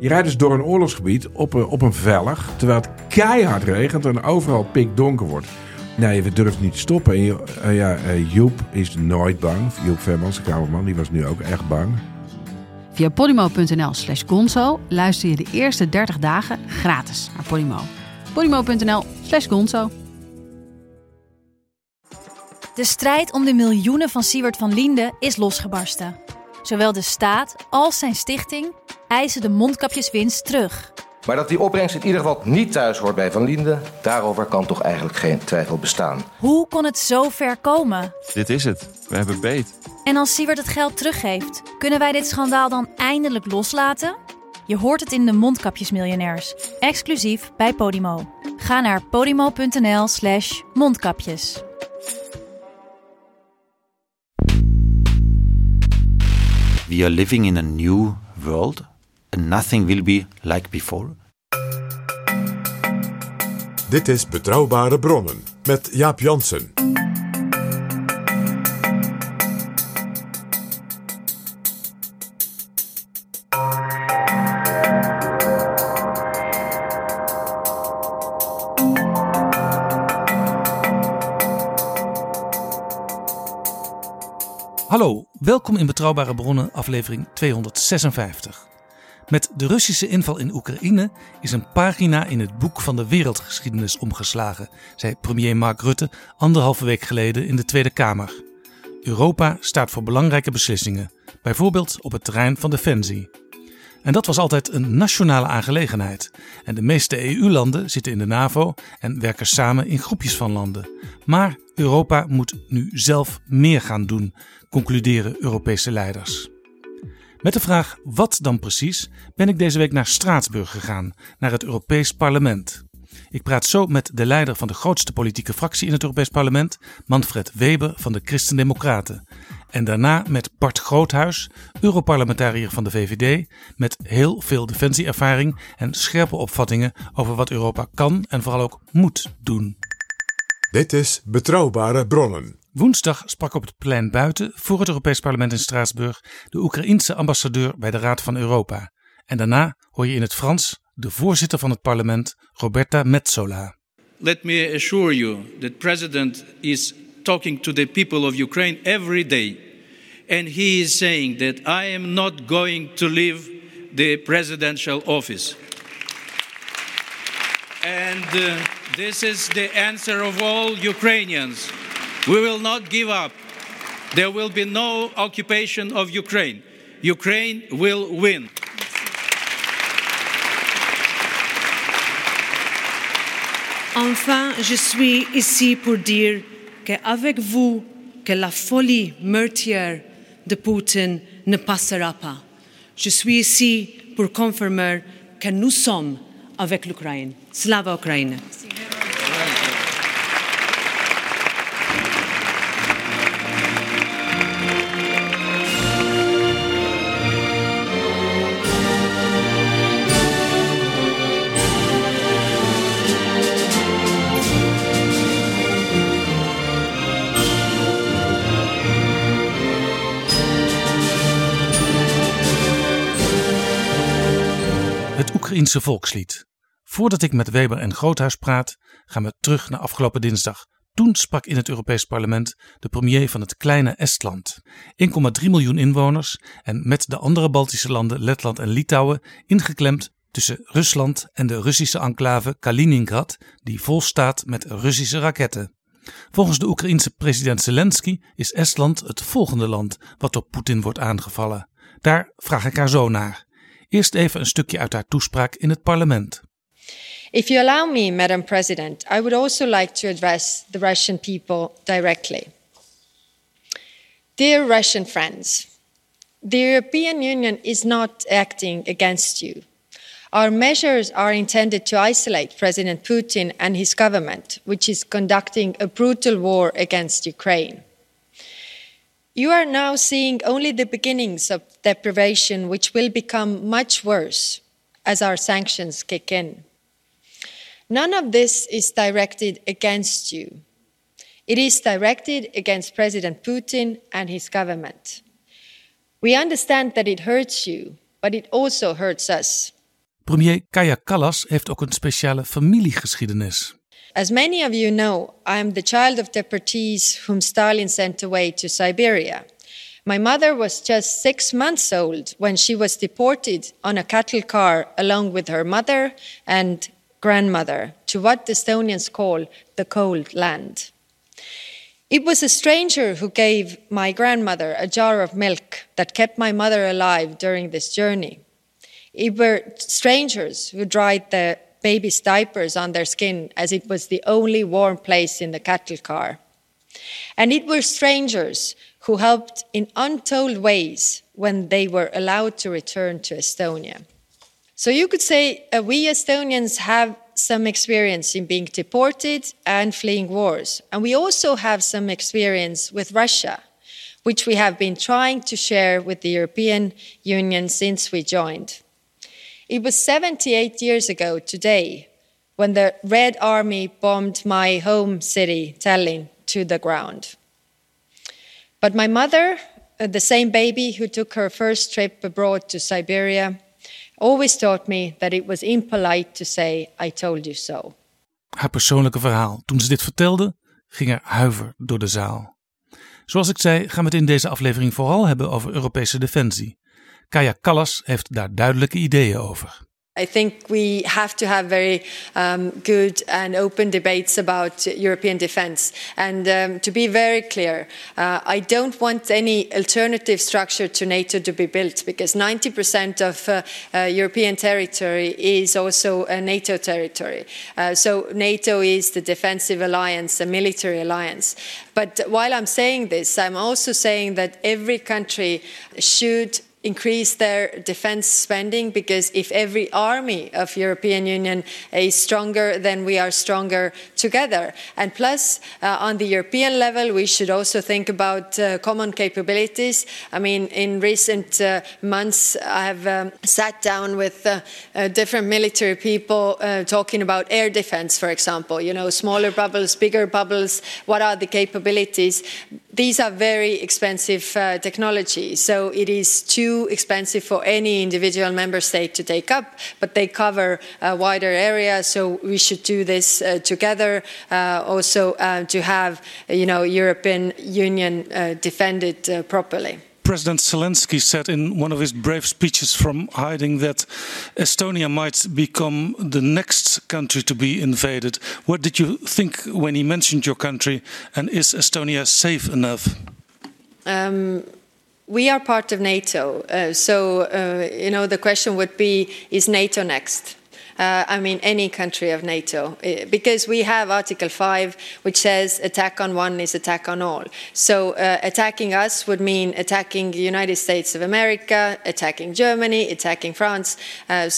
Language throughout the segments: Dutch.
Je rijdt dus door een oorlogsgebied op een vellig, terwijl het keihard regent en overal pikdonker wordt. Nee, we durven niet te stoppen. En Joep is nooit bang. Joep Venmans, de kamerman, die was nu ook echt bang. Via podimo.nl/gonzo luister je de eerste 30 dagen gratis naar Podimo. Podimo.nl/gonzo. De strijd om de miljoenen van Sywert van Lienden is losgebarsten. Zowel de staat als zijn stichting eisen de mondkapjeswinst terug. Maar dat die opbrengst in ieder geval niet thuis hoort bij Van Lienden, daarover kan toch eigenlijk geen twijfel bestaan. Hoe kon het zo ver komen? Dit is het. We hebben beet. En als Sywert het geld teruggeeft, kunnen wij dit schandaal dan eindelijk loslaten? Je hoort het in de Mondkapjesmiljonairs, exclusief bij Podimo. Ga naar podimo.nl/mondkapjes. We are living in a new world and nothing will be like before. Dit is Betrouwbare Bronnen met Jaap Jansen. Hallo, welkom in Betrouwbare Bronnen, aflevering 256. Met de Russische inval in Oekraïne is een pagina in het boek van de wereldgeschiedenis omgeslagen, zei premier Mark Rutte anderhalve week geleden in de Tweede Kamer. Europa staat voor belangrijke beslissingen, bijvoorbeeld op het terrein van defensie. En dat was altijd een nationale aangelegenheid. En de meeste EU-landen zitten in de NAVO en werken samen in groepjes van landen. Maar Europa moet nu zelf meer gaan doen, concluderen Europese leiders. Met de vraag wat dan precies ben ik deze week naar Straatsburg gegaan, naar het Europees Parlement. Ik praat zo met de leider van de grootste politieke fractie in het Europees Parlement, Manfred Weber van de Christen-Democraten. En daarna met Bart Groothuis, Europarlementariër van de VVD, met heel veel defensieervaring en scherpe opvattingen over wat Europa kan en vooral ook moet doen. Dit is Betrouwbare Bronnen. Woensdag sprak op het plein buiten voor het Europees Parlement in Straatsburg de Oekraïense ambassadeur bij de Raad van Europa. En daarna hoor je in het Frans de voorzitter van het parlement, Roberta Metsola. Let me assure you that president is talking to the people of Ukraine every day. And he is saying that I am not going to leave the presidential office. And this is the answer of all Ukrainians. We will not give up. There will be no occupation of Ukraine. Ukraine will win. Enfin, je suis ici pour dire qu'avec vous, que la folie meurtrière de Poutine ne passera pas. Je suis ici pour confirmer que nous sommes avec l'Ukraine. Slava Ukraine. Oekraïense volkslied. Voordat ik met Weber en Groothuis praat, gaan we terug naar afgelopen dinsdag. Toen sprak in het Europees Parlement de premier van het kleine Estland. 1,3 miljoen inwoners en met de andere Baltische landen Letland en Litouwen ingeklemd tussen Rusland en de Russische enclave Kaliningrad, die vol staat met Russische raketten. Volgens de Oekraïense president Zelensky is Estland het volgende land wat door Poetin wordt aangevallen. Daar vraag ik haar zo naar. Eerst even een stukje uit haar toespraak in het parlement. If you allow me, Madam President, I would also like to address the Russian people directly. Dear Russian friends, the European Union is not acting against you. Our measures are intended to isolate President Putin and his government, which is conducting a brutal war against Ukraine. You are now seeing only the beginnings of deprivation, which will become much worse as our sanctions kick in. None of this is directed against you. It is directed against President Putin and his government. We understand that it hurts you, but it also hurts us. Premier Kaja Kallas heeft ook een speciale familiegeschiedenis. As many of you know, I am the child of deportees whom Stalin sent away to Siberia. My mother was just 6 months old when she was deported on a cattle car along with her mother and grandmother to what the Estonians call the cold land. It was a stranger who gave my grandmother a jar of milk that kept my mother alive during this journey. It were strangers who dried the baby's diapers on their skin as it was the only warm place in the cattle car. And it were strangers who helped in untold ways when they were allowed to return to Estonia. So you could say we Estonians have some experience in being deported and fleeing wars. And we also have some experience with Russia, which we have been trying to share with the European Union since we joined. It was 78 years ago today when the Red Army bombed my home city, Tallinn, to the ground. But my mother, the same baby who took her first trip abroad to Siberia, always taught me that it was impolite to say, I told you so. Haar persoonlijke verhaal. Toen ze dit vertelde, ging er huiver door de zaal. Zoals ik zei, gaan we het in deze aflevering vooral hebben over Europese defensie. Kaja Kallas heeft daar duidelijke ideeën over. I think we have to have very good and open debates about European defence. And to be very clear, I don't want any alternative structure to NATO to be built, because 90% of European territory is also a NATO territory. So NATO is the defensive alliance, a military alliance. But while I'm saying this, I'm also saying that every country should increase their defense spending, because if every army of European Union is stronger, then we are stronger together. And plus, on the European level, we should also think about common capabilities. I mean, in recent months, I have sat down with different military people talking about air defense, for example. You know, smaller bubbles, bigger bubbles, what are the capabilities? These are very expensive technologies, so it is too expensive for any individual member state to take up, but they cover a wider area, so we should do this together, also to have, you know, European Union defended properly. President Zelensky said in one of his brave speeches from hiding that Estonia might become the next country to be invaded. What did you think when he mentioned your country, and is Estonia safe enough? We are part of NATO, you know, the question would be, is NATO next? I mean, any country of NATO, because we have Article 5, which says attack on one is attack on all. So attacking us would mean attacking the United States of America, attacking Germany, attacking France.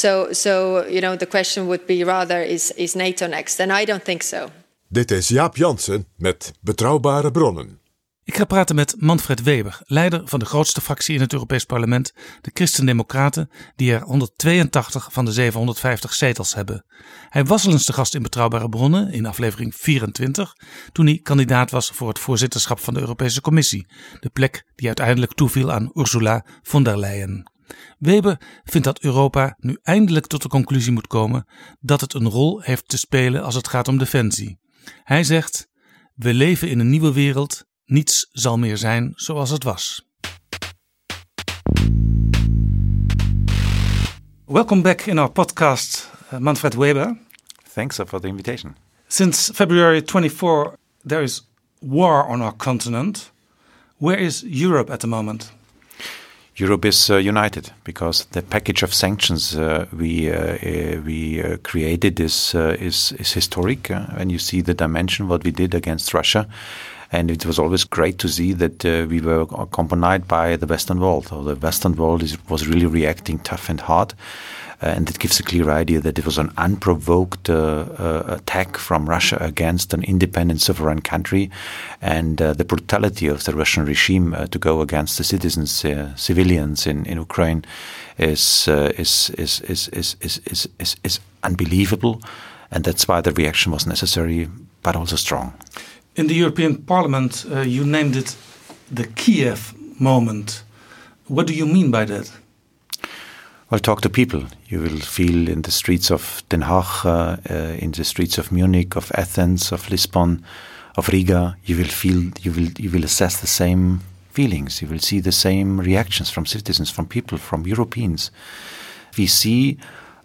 You know, the question would be rather, is NATO next? And I don't think so. Dit is Jaap Jansen met Betrouwbare Bronnen. Ik ga praten met Manfred Weber, leider van de grootste fractie in het Europees Parlement, de Christen-Democraten, die er 182 van de 750 zetels hebben. Hij was al eens te gast in Betrouwbare Bronnen in aflevering 24, toen hij kandidaat was voor het voorzitterschap van de Europese Commissie, de plek die uiteindelijk toeviel aan Ursula von der Leyen. Weber vindt dat Europa nu eindelijk tot de conclusie moet komen dat het een rol heeft te spelen als het gaat om defensie. Hij zegt, we leven in een nieuwe wereld. Niets zal meer zijn zoals het was. Welcome back in our podcast, Manfred Weber. Thanks for the invitation. Since February 24, there is war on our continent. Where is Europe at the moment? Europe is united because the package of sanctions we created is historic. And you see the dimension what we did against Russia. And it was always great to see that we were accompanied by the Western world. So the Western world was really reacting tough and hard. And it gives a clear idea that it was an unprovoked attack from Russia against an independent sovereign country. And the brutality of the Russian regime to go against the citizens, civilians in Ukraine is unbelievable. And that's why the reaction was necessary, but also strong. In the European Parliament, you named it the Kiev moment. What do you mean by that? Well, talk to people. You will feel in the streets of Den Haag, in the streets of Munich, of Athens, of Lisbon, of Riga. You will assess the same feelings. You will see the same reactions from citizens, from people, from Europeans. We see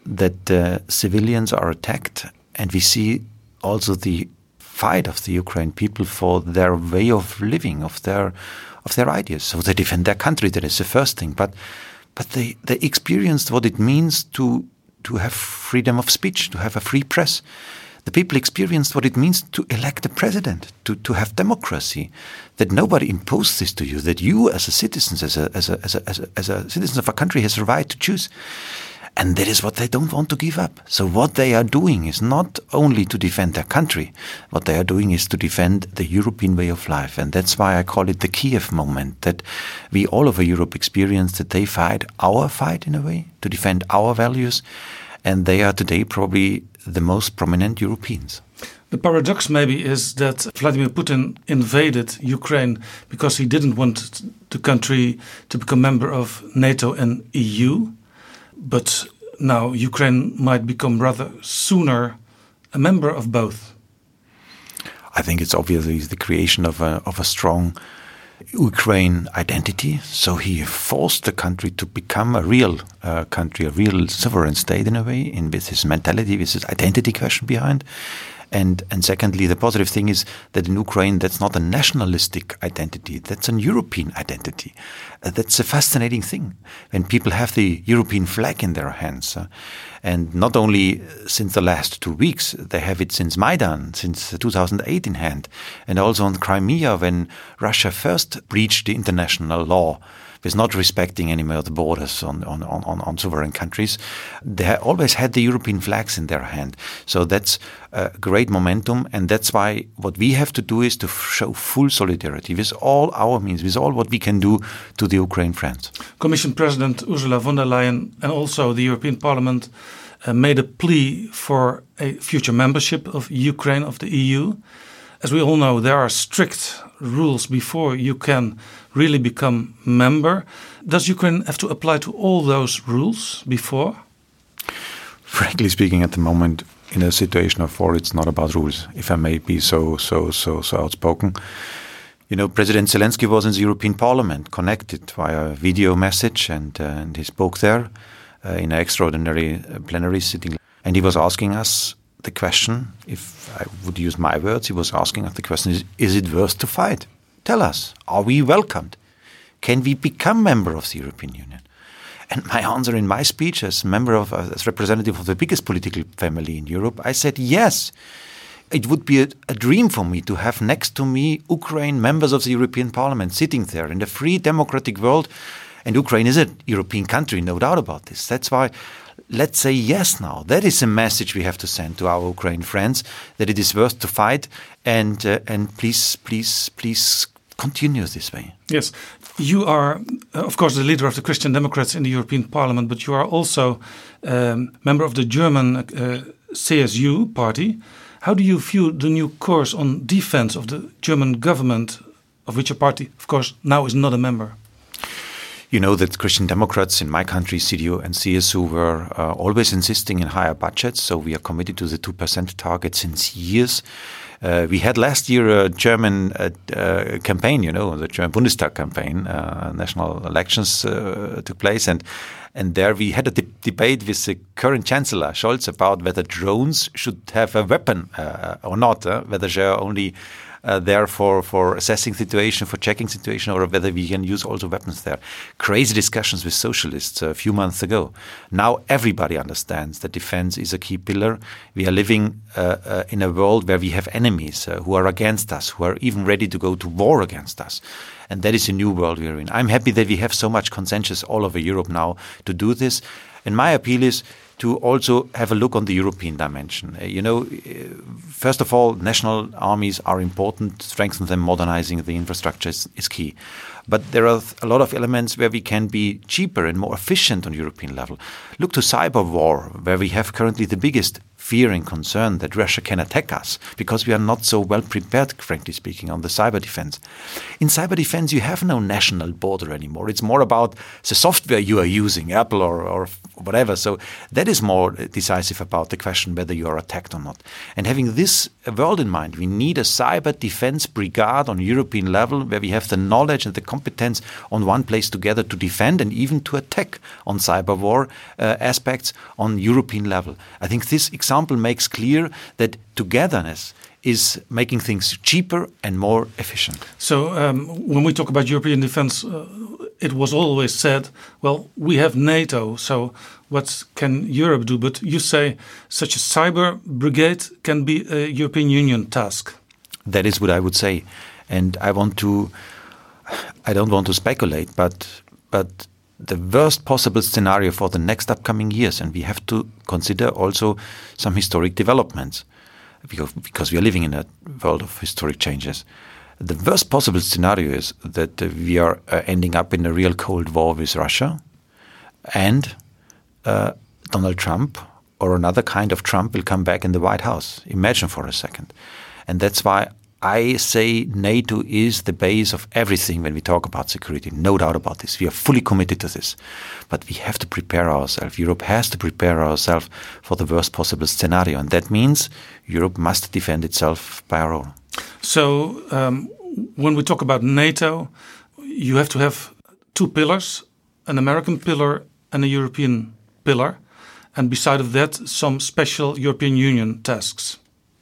that civilians are attacked, and we see also the fight of the Ukraine people for their way of living, of their ideas. So they defend their country. That is the first thing. But they experienced what it means to have freedom of speech, to have a free press. The people experienced what it means to elect a president, to have democracy, that nobody imposed this to you, that you as a citizen, as a citizen of a country has the right to choose. And that is what they don't want to give up. So what they are doing is not only to defend their country, what they are doing is to defend the European way of life. And that's why I call it the Kiev moment, that we all over Europe experience that they fight our fight in a way, to defend our values. And they are today probably the most prominent Europeans. The paradox maybe is that Vladimir Putin invaded Ukraine because he didn't want the country to become member of NATO and EU. But now Ukraine might become rather sooner a member of both. I think it's obviously the creation of a strong Ukraine identity. So he forced the country to become a real country, a real sovereign state in a way, in with his mentality, with his identity question behind. And secondly, the positive thing is that in Ukraine, that's not a nationalistic identity. That's an European identity. That's a fascinating thing when people have the European flag in their hands. And not only since the last 2 weeks, they have it since Maidan, since 2008 in hand. And also on Crimea, when Russia first breached the international law with not respecting any more the borders on sovereign countries, they always had the European flags in their hand. So that's great momentum, and that's why what we have to do is to show full solidarity with all our means, with all what we can do to the Ukraine friends. Commission President Ursula von der Leyen and also the European Parliament made a plea for a future membership of Ukraine of the EU. As we all know, there are strict rules before you can really become member. Does Ukraine have to apply to all those rules before? Frankly speaking, at the moment, in a situation of war, it's not about rules, if I may be so outspoken. You know, President Zelensky was in the European Parliament, connected via video message, and he spoke there in an extraordinary plenary sitting. And he was asking us the question, if I would use my words, he was asking us the question, is it worth to fight? Tell us, are we welcomed? Can we become member of the European Union? And my answer in my speech as representative of the biggest political family in Europe, I said yes. It would be a dream for me to have next to me Ukraine members of the European Parliament sitting there in a free democratic world. And Ukraine is a European country, no doubt about this. That's why let's say yes now. That is a message we have to send to our Ukraine friends, that it is worth to fight, and please continue this way. Yes, you are, of course, the leader of the Christian Democrats in the European Parliament, but you are also a member of the German CSU party. How do you view the new course on defense of the German government, of which your party, of course, now is not a member? You know that Christian Democrats in my country, CDU and CSU, were always insisting in higher budgets. So we are committed to the 2% target since years. We had last year a German campaign, you know, the German Bundestag campaign. National elections took place. And there we had a debate with the current Chancellor, Scholz, about whether drones should have a weapon or not, whether they are only there for assessing situation, for checking situation, or whether we can use also weapons there. Crazy discussions with socialists a few months ago. Now everybody understands that defense is a key pillar. We are living in a world where we have enemies who are against us, who are even ready to go to war against us. And that is a new world we are in. I'm happy that we have so much consensus all over Europe now to do this. And my appeal is to also have a look on the European dimension. You know, first of all, national armies are important. Strengthen them, modernizing the infrastructure is key. But there are a lot of elements where we can be cheaper and more efficient on European level. Look to cyber war, where we have currently the biggest fear and concern that Russia can attack us because we are not so well prepared, frankly speaking, on the cyber defense. In cyber defense, you have no national border anymore. It's more about the software you are using, Apple or whatever. So that is more decisive about the question whether you are attacked or not. And having this world in mind, we need a cyber defense brigade on European level where we have the knowledge and the competence on one place together to defend and even to attack on cyber war aspects on European level. I think this example makes clear that togetherness is making things cheaper and more efficient. So when we talk about European defense, it was always said, well, we have NATO, so what can Europe do? But you say such a cyber brigade can be a European Union task. That is what I would say. And I don't want to speculate, but the worst possible scenario for the next upcoming years, and we have to consider also some historic developments because we are living in a world of historic changes. The worst possible scenario is that we are ending up in a real Cold War with Russia, and Donald Trump or another kind of Trump will come back in the White House. Imagine for a second. And that's why I say NATO is the base of everything when we talk about security. No doubt about this. We are fully committed to this. But we have to prepare ourselves. Europe has to prepare ourselves for the worst possible scenario. And that means Europe must defend itself by our own. So when we talk about NATO, you have to have two pillars, an American pillar and a European pillar. And beside of that, some special European Union tasks.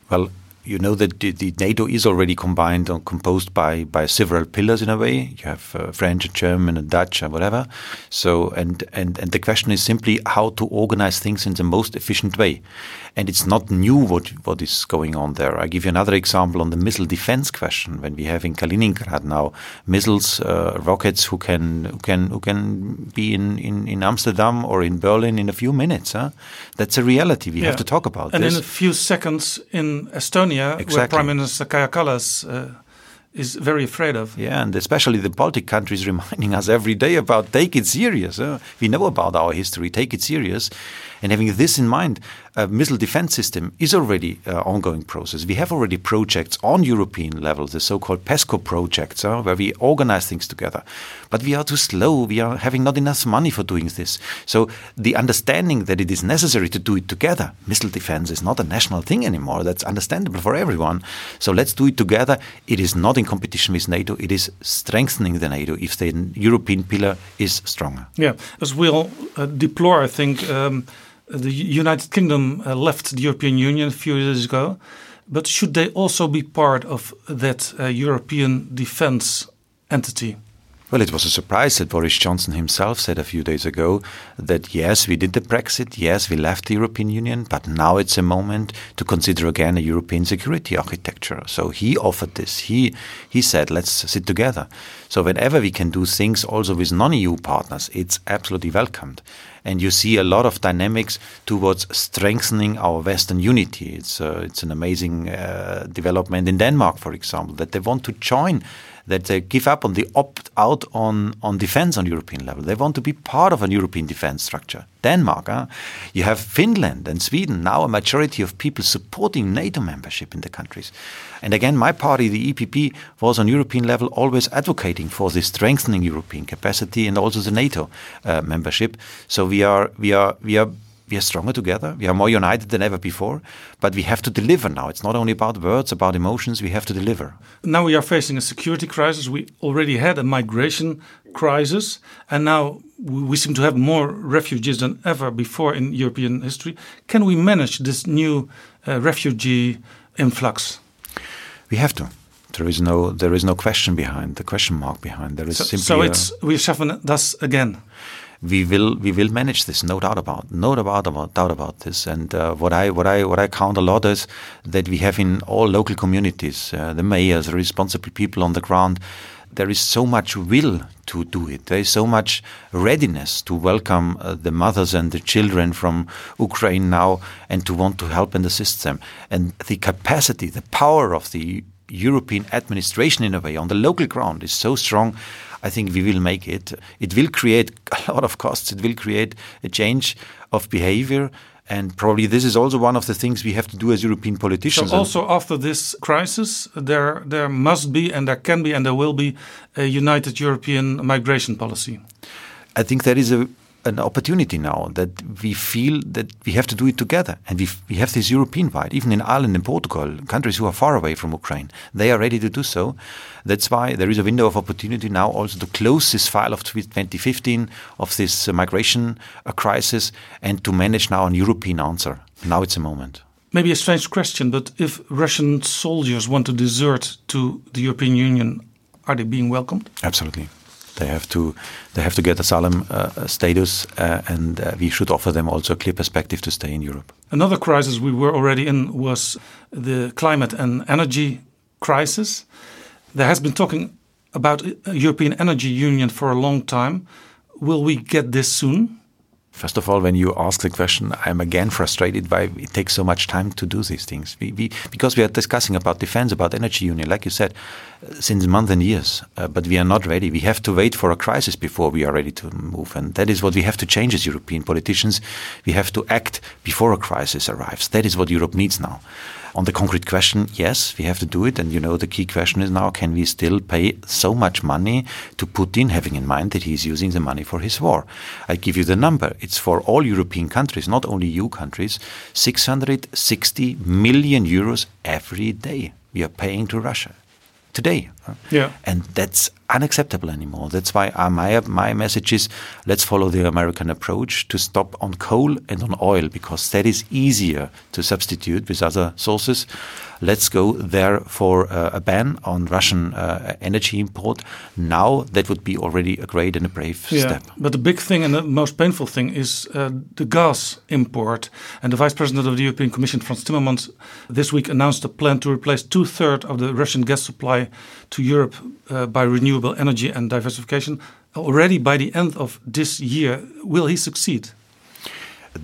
Well, you know that the NATO is already combined or composed by several pillars in a way. You have French and German and Dutch and whatever. So and the question is simply how to organize things in the most efficient way. And it's not new what is going on there. I give you another example on the missile defense question. When we have in Kaliningrad now missiles, rockets who can be in Amsterdam or in Berlin in a few minutes. Huh? That's a reality. We have to talk about this. And in a few seconds in Estonia. Exactly. Where Prime Minister Kaja Kallas is very afraid of. Yeah, and especially the Baltic countries reminding us every day about take it serious. We know about our history, take it serious. And having this in mind, a missile defense system is already an ongoing process. We have already projects on European level, the so-called PESCO projects, where we organize things together. But we are too slow. We are having not enough money for doing this. So the understanding that it is necessary to do it together, missile defense is not a national thing anymore. That's understandable for everyone. So let's do it together. It is not in competition with NATO. It is strengthening the NATO if the European pillar is stronger. Yeah, as we'll deplore, I think, the United Kingdom left the European Union a few years ago, but should they also be part of that European defense entity? Well, it was a surprise that Boris Johnson himself said a few days ago that, yes, we did the Brexit, yes, we left the European Union, but now it's a moment to consider again a European security architecture. So he offered this. He said, let's sit together. So whenever we can do things also with non-EU partners, it's absolutely welcomed. And you see a lot of dynamics towards strengthening our Western unity. It's an amazing development in Denmark, for example, that they want to join, that they give up on the opt-out on defense on European level. They want to be part of a European defense structure. Denmark, you have Finland and Sweden, now a majority of people supporting NATO membership in the countries. And again, my party, the EPP, was on European level always advocating for the strengthening European capacity and also the NATO membership. So we are stronger together. We are more united than ever before. But we have to deliver now. It's not only about words, about emotions. We have to deliver. Now we are facing a security crisis. We already had a migration crisis. And now we seem to have more refugees than ever before in European history. Can we manage this new refugee influx? We have to. There is no question behind, the question mark behind. There is we suffer thus again. We will manage this, no doubt about this. And what I count a lot is that we have in all local communities, the mayors, the responsible people on the ground. There is so much will to do it. There is so much readiness to welcome the mothers and the children from Ukraine now, and to want to help and assist them. And the capacity, the power of the European administration in a way on the local ground is so strong. I think we will make it. It will create a lot of costs. It will create a change of behavior. And probably this is also one of the things we have to do as European politicians. So also after this crisis, there must be and there can be and there will be a united European migration policy. I think there is an opportunity now that we feel that we have to do it together. And we have this European-wide, even in Ireland and Portugal, countries who are far away from Ukraine, they are ready to do so. That's why there is a window of opportunity now also to close this file of 2015, of this migration crisis, and to manage now an European answer. Now it's a moment. Maybe a strange question, but if Russian soldiers want to desert to the European Union, are they being welcomed? Absolutely. They have to get asylum status, and we should offer them also a clear perspective to stay in Europe. Another crisis we were already in was the climate and energy crisis. There has been talking about a European Energy Union for a long time. Will we get this soon? First of all, when you ask the question, I'm again frustrated why it takes so much time to do these things. Because we are discussing about defense, about energy union, like you said, since months and years. But we are not ready. We have to wait for a crisis before we are ready to move. And that is what we have to change as European politicians. We have to act before a crisis arrives. That is what Europe needs now. On the concrete question, yes, we have to do it. And, you know, the key question is now, can we still pay so much money to Putin, having in mind that he's using the money for his war? I give you the number. It's for all European countries, not only EU countries, 660 million euros every day we are paying to Russia today. Yeah. And that's unacceptable anymore. That's why my message is, let's follow the American approach to stop on coal and on oil, because that is easier to substitute with other sources. Let's go there for a ban on Russian energy import. Now that would be already a great and a brave step. But the big thing and the most painful thing is the gas import. And the Vice President of the European Commission, Franz Timmermans, this week announced a plan to replace 2/3 of the Russian gas supply to Europe by renewable energy and diversification already by the end of this year. Will he succeed?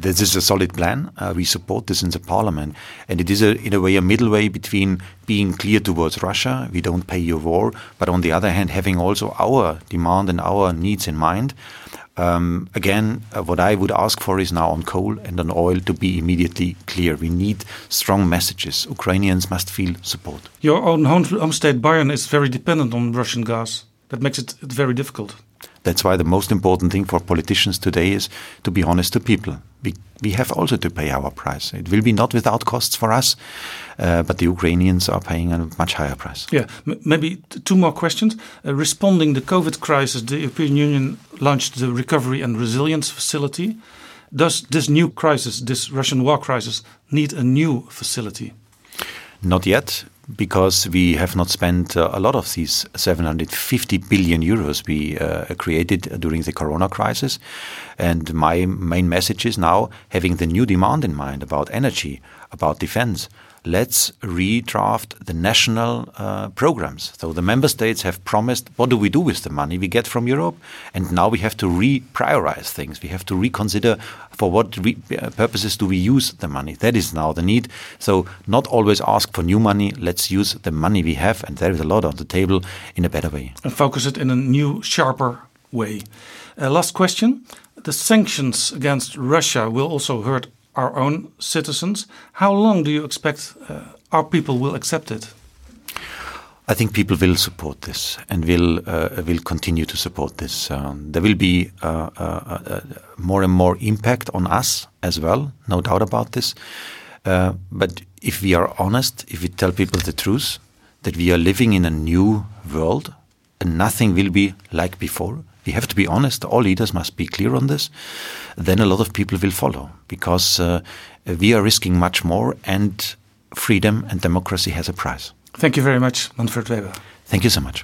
This is a solid plan. We support this in the parliament. And it is in a way a middle way between being clear towards Russia, we don't pay your war, but on the other hand having also our demand and our needs in mind. Again, what I would ask for is now on coal and on oil to be immediately clear. We need strong messages. Ukrainians must feel support. Your own home state Bayern is very dependent on Russian gas. That makes it very difficult. That's why the most important thing for politicians today is to be honest to people. We have also to pay our price. It will be not without costs for us, but the Ukrainians are paying a much higher price. Yeah, maybe two more questions. Responding to the COVID crisis, the European Union launched the Recovery and Resilience Facility. Does this new crisis, this Russian war crisis, need a new facility? Not yet. Because we have not spent a lot of these 750 billion euros we created during the corona crisis. And my main message is now, having the new demand in mind about energy, about defense, let's redraft the national programs. So the member states have promised, what do we do with the money we get from Europe? And now we have to reprioritize things. We have to reconsider for what purposes do we use the money. That is now the need. So not always ask for new money. Let's use the money we have. And there is a lot on the table in a better way. And focus it in a new, sharper way. Last question. The sanctions against Russia will also hurt our own citizens. How long do you expect our people will accept it? I think people will support this and will continue to support this. There will be more and more impact on us as well, no doubt about this. But if we are honest, if we tell people the truth, that we are living in a new world and nothing will be like before, we have to be honest, all leaders must be clear on this, then a lot of people will follow, because we are risking much more, and freedom and democracy has a price. Thank you very much, Manfred Weber. Thank you so much.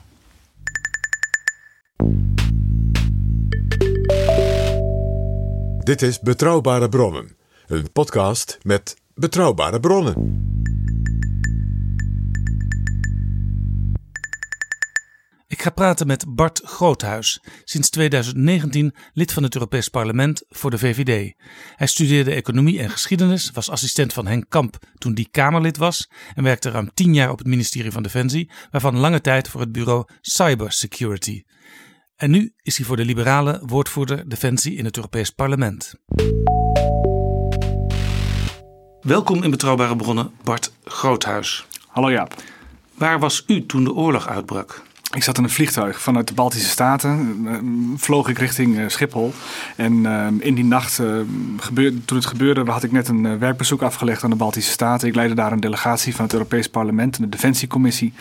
Dit is Betrouwbare Bronnen, een podcast met betrouwbare bronnen. Ik ga praten met Bart Groothuis, sinds 2019 lid van het Europees Parlement voor de VVD. Hij studeerde economie en geschiedenis, was assistent van Henk Kamp toen die Kamerlid was en werkte ruim 10 jaar op het ministerie van Defensie, waarvan lange tijd voor het bureau Cybersecurity. En nu is hij voor de liberale woordvoerder Defensie in het Europees Parlement. Welkom in Betrouwbare Bronnen, Bart Groothuis. Hallo Jaap. Waar was u toen de oorlog uitbrak? Ik zat in een vliegtuig vanuit de Baltische Staten, vloog ik richting Schiphol. En in die nacht, toen het gebeurde, had ik net een werkbezoek afgelegd aan de Baltische Staten. Ik leidde daar een delegatie van het Europees Parlement en de Defensiecommissie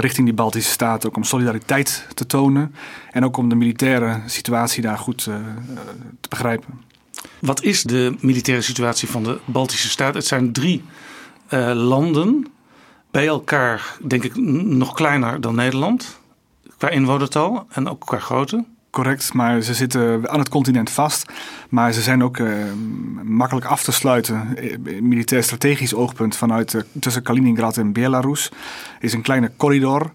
richting die Baltische Staten. Ook om solidariteit te tonen en ook om de militaire situatie daar goed te begrijpen. Wat is de militaire situatie van de Baltische Staten? Het zijn 3 landen, bij elkaar denk ik nog kleiner dan Nederland. Qua inwonertal en ook qua grootte. Correct, maar ze zitten aan het continent vast. Maar ze zijn ook makkelijk af te sluiten. Militair strategisch oogpunt vanuit tussen Kaliningrad en Belarus is een kleine corridor.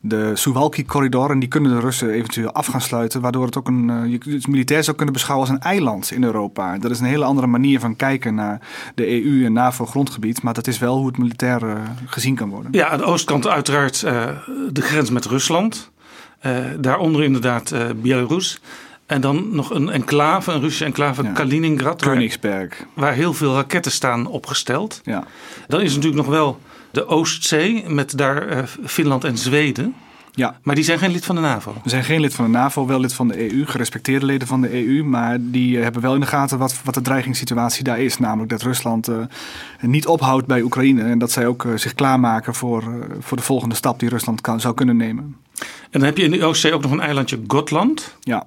De Suwalki-corridor. En die kunnen de Russen eventueel af gaan sluiten. Waardoor het ook het militair zou kunnen beschouwen als een eiland in Europa. Dat is een hele andere manier van kijken naar de EU en NAVO-grondgebied. Maar dat is wel hoe het militair gezien kan worden. Ja, aan de oostkant uiteraard de grens met Rusland. Daaronder inderdaad Belarus. En dan nog een enclave, een Russische enclave, ja. Kaliningrad. Königsberg. Waar heel veel raketten staan opgesteld. Ja. Dan is natuurlijk nog wel de Oostzee met daar Finland en Zweden. Ja. Maar die zijn geen lid van de NAVO? Ze zijn geen lid van de NAVO, wel lid van de EU, gerespecteerde leden van de EU. Maar die hebben wel in de gaten wat de dreigingssituatie daar is. Namelijk dat Rusland niet ophoudt bij Oekraïne. En dat zij ook zich klaarmaken voor de volgende stap die Rusland zou kunnen nemen. En dan heb je in de Oostzee ook nog een eilandje Gotland. Ja.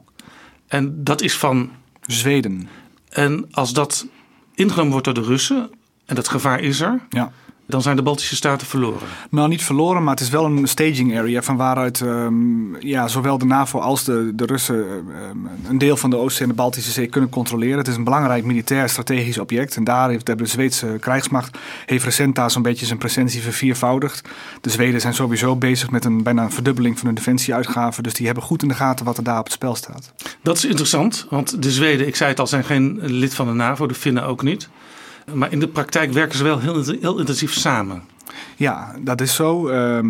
En dat is van Zweden. En als dat ingenomen wordt door de Russen, en dat gevaar is er, ja, dan zijn de Baltische Staten verloren. Nou, niet verloren, maar het is wel een staging area van waaruit zowel de NAVO als de Russen een deel van de Oostzee en de Baltische Zee kunnen controleren. Het is een belangrijk militair strategisch object. En daar heeft de Zweedse krijgsmacht recent daar zo'n beetje zijn presentie verviervoudigd. De Zweden zijn sowieso bezig met bijna een verdubbeling van hun defensieuitgaven. Dus die hebben goed in de gaten wat er daar op het spel staat. Dat is interessant, want de Zweden, ik zei het al, zijn geen lid van de NAVO, de Finnen ook niet. Maar in de praktijk werken ze wel heel intensief samen. Ja, dat is zo.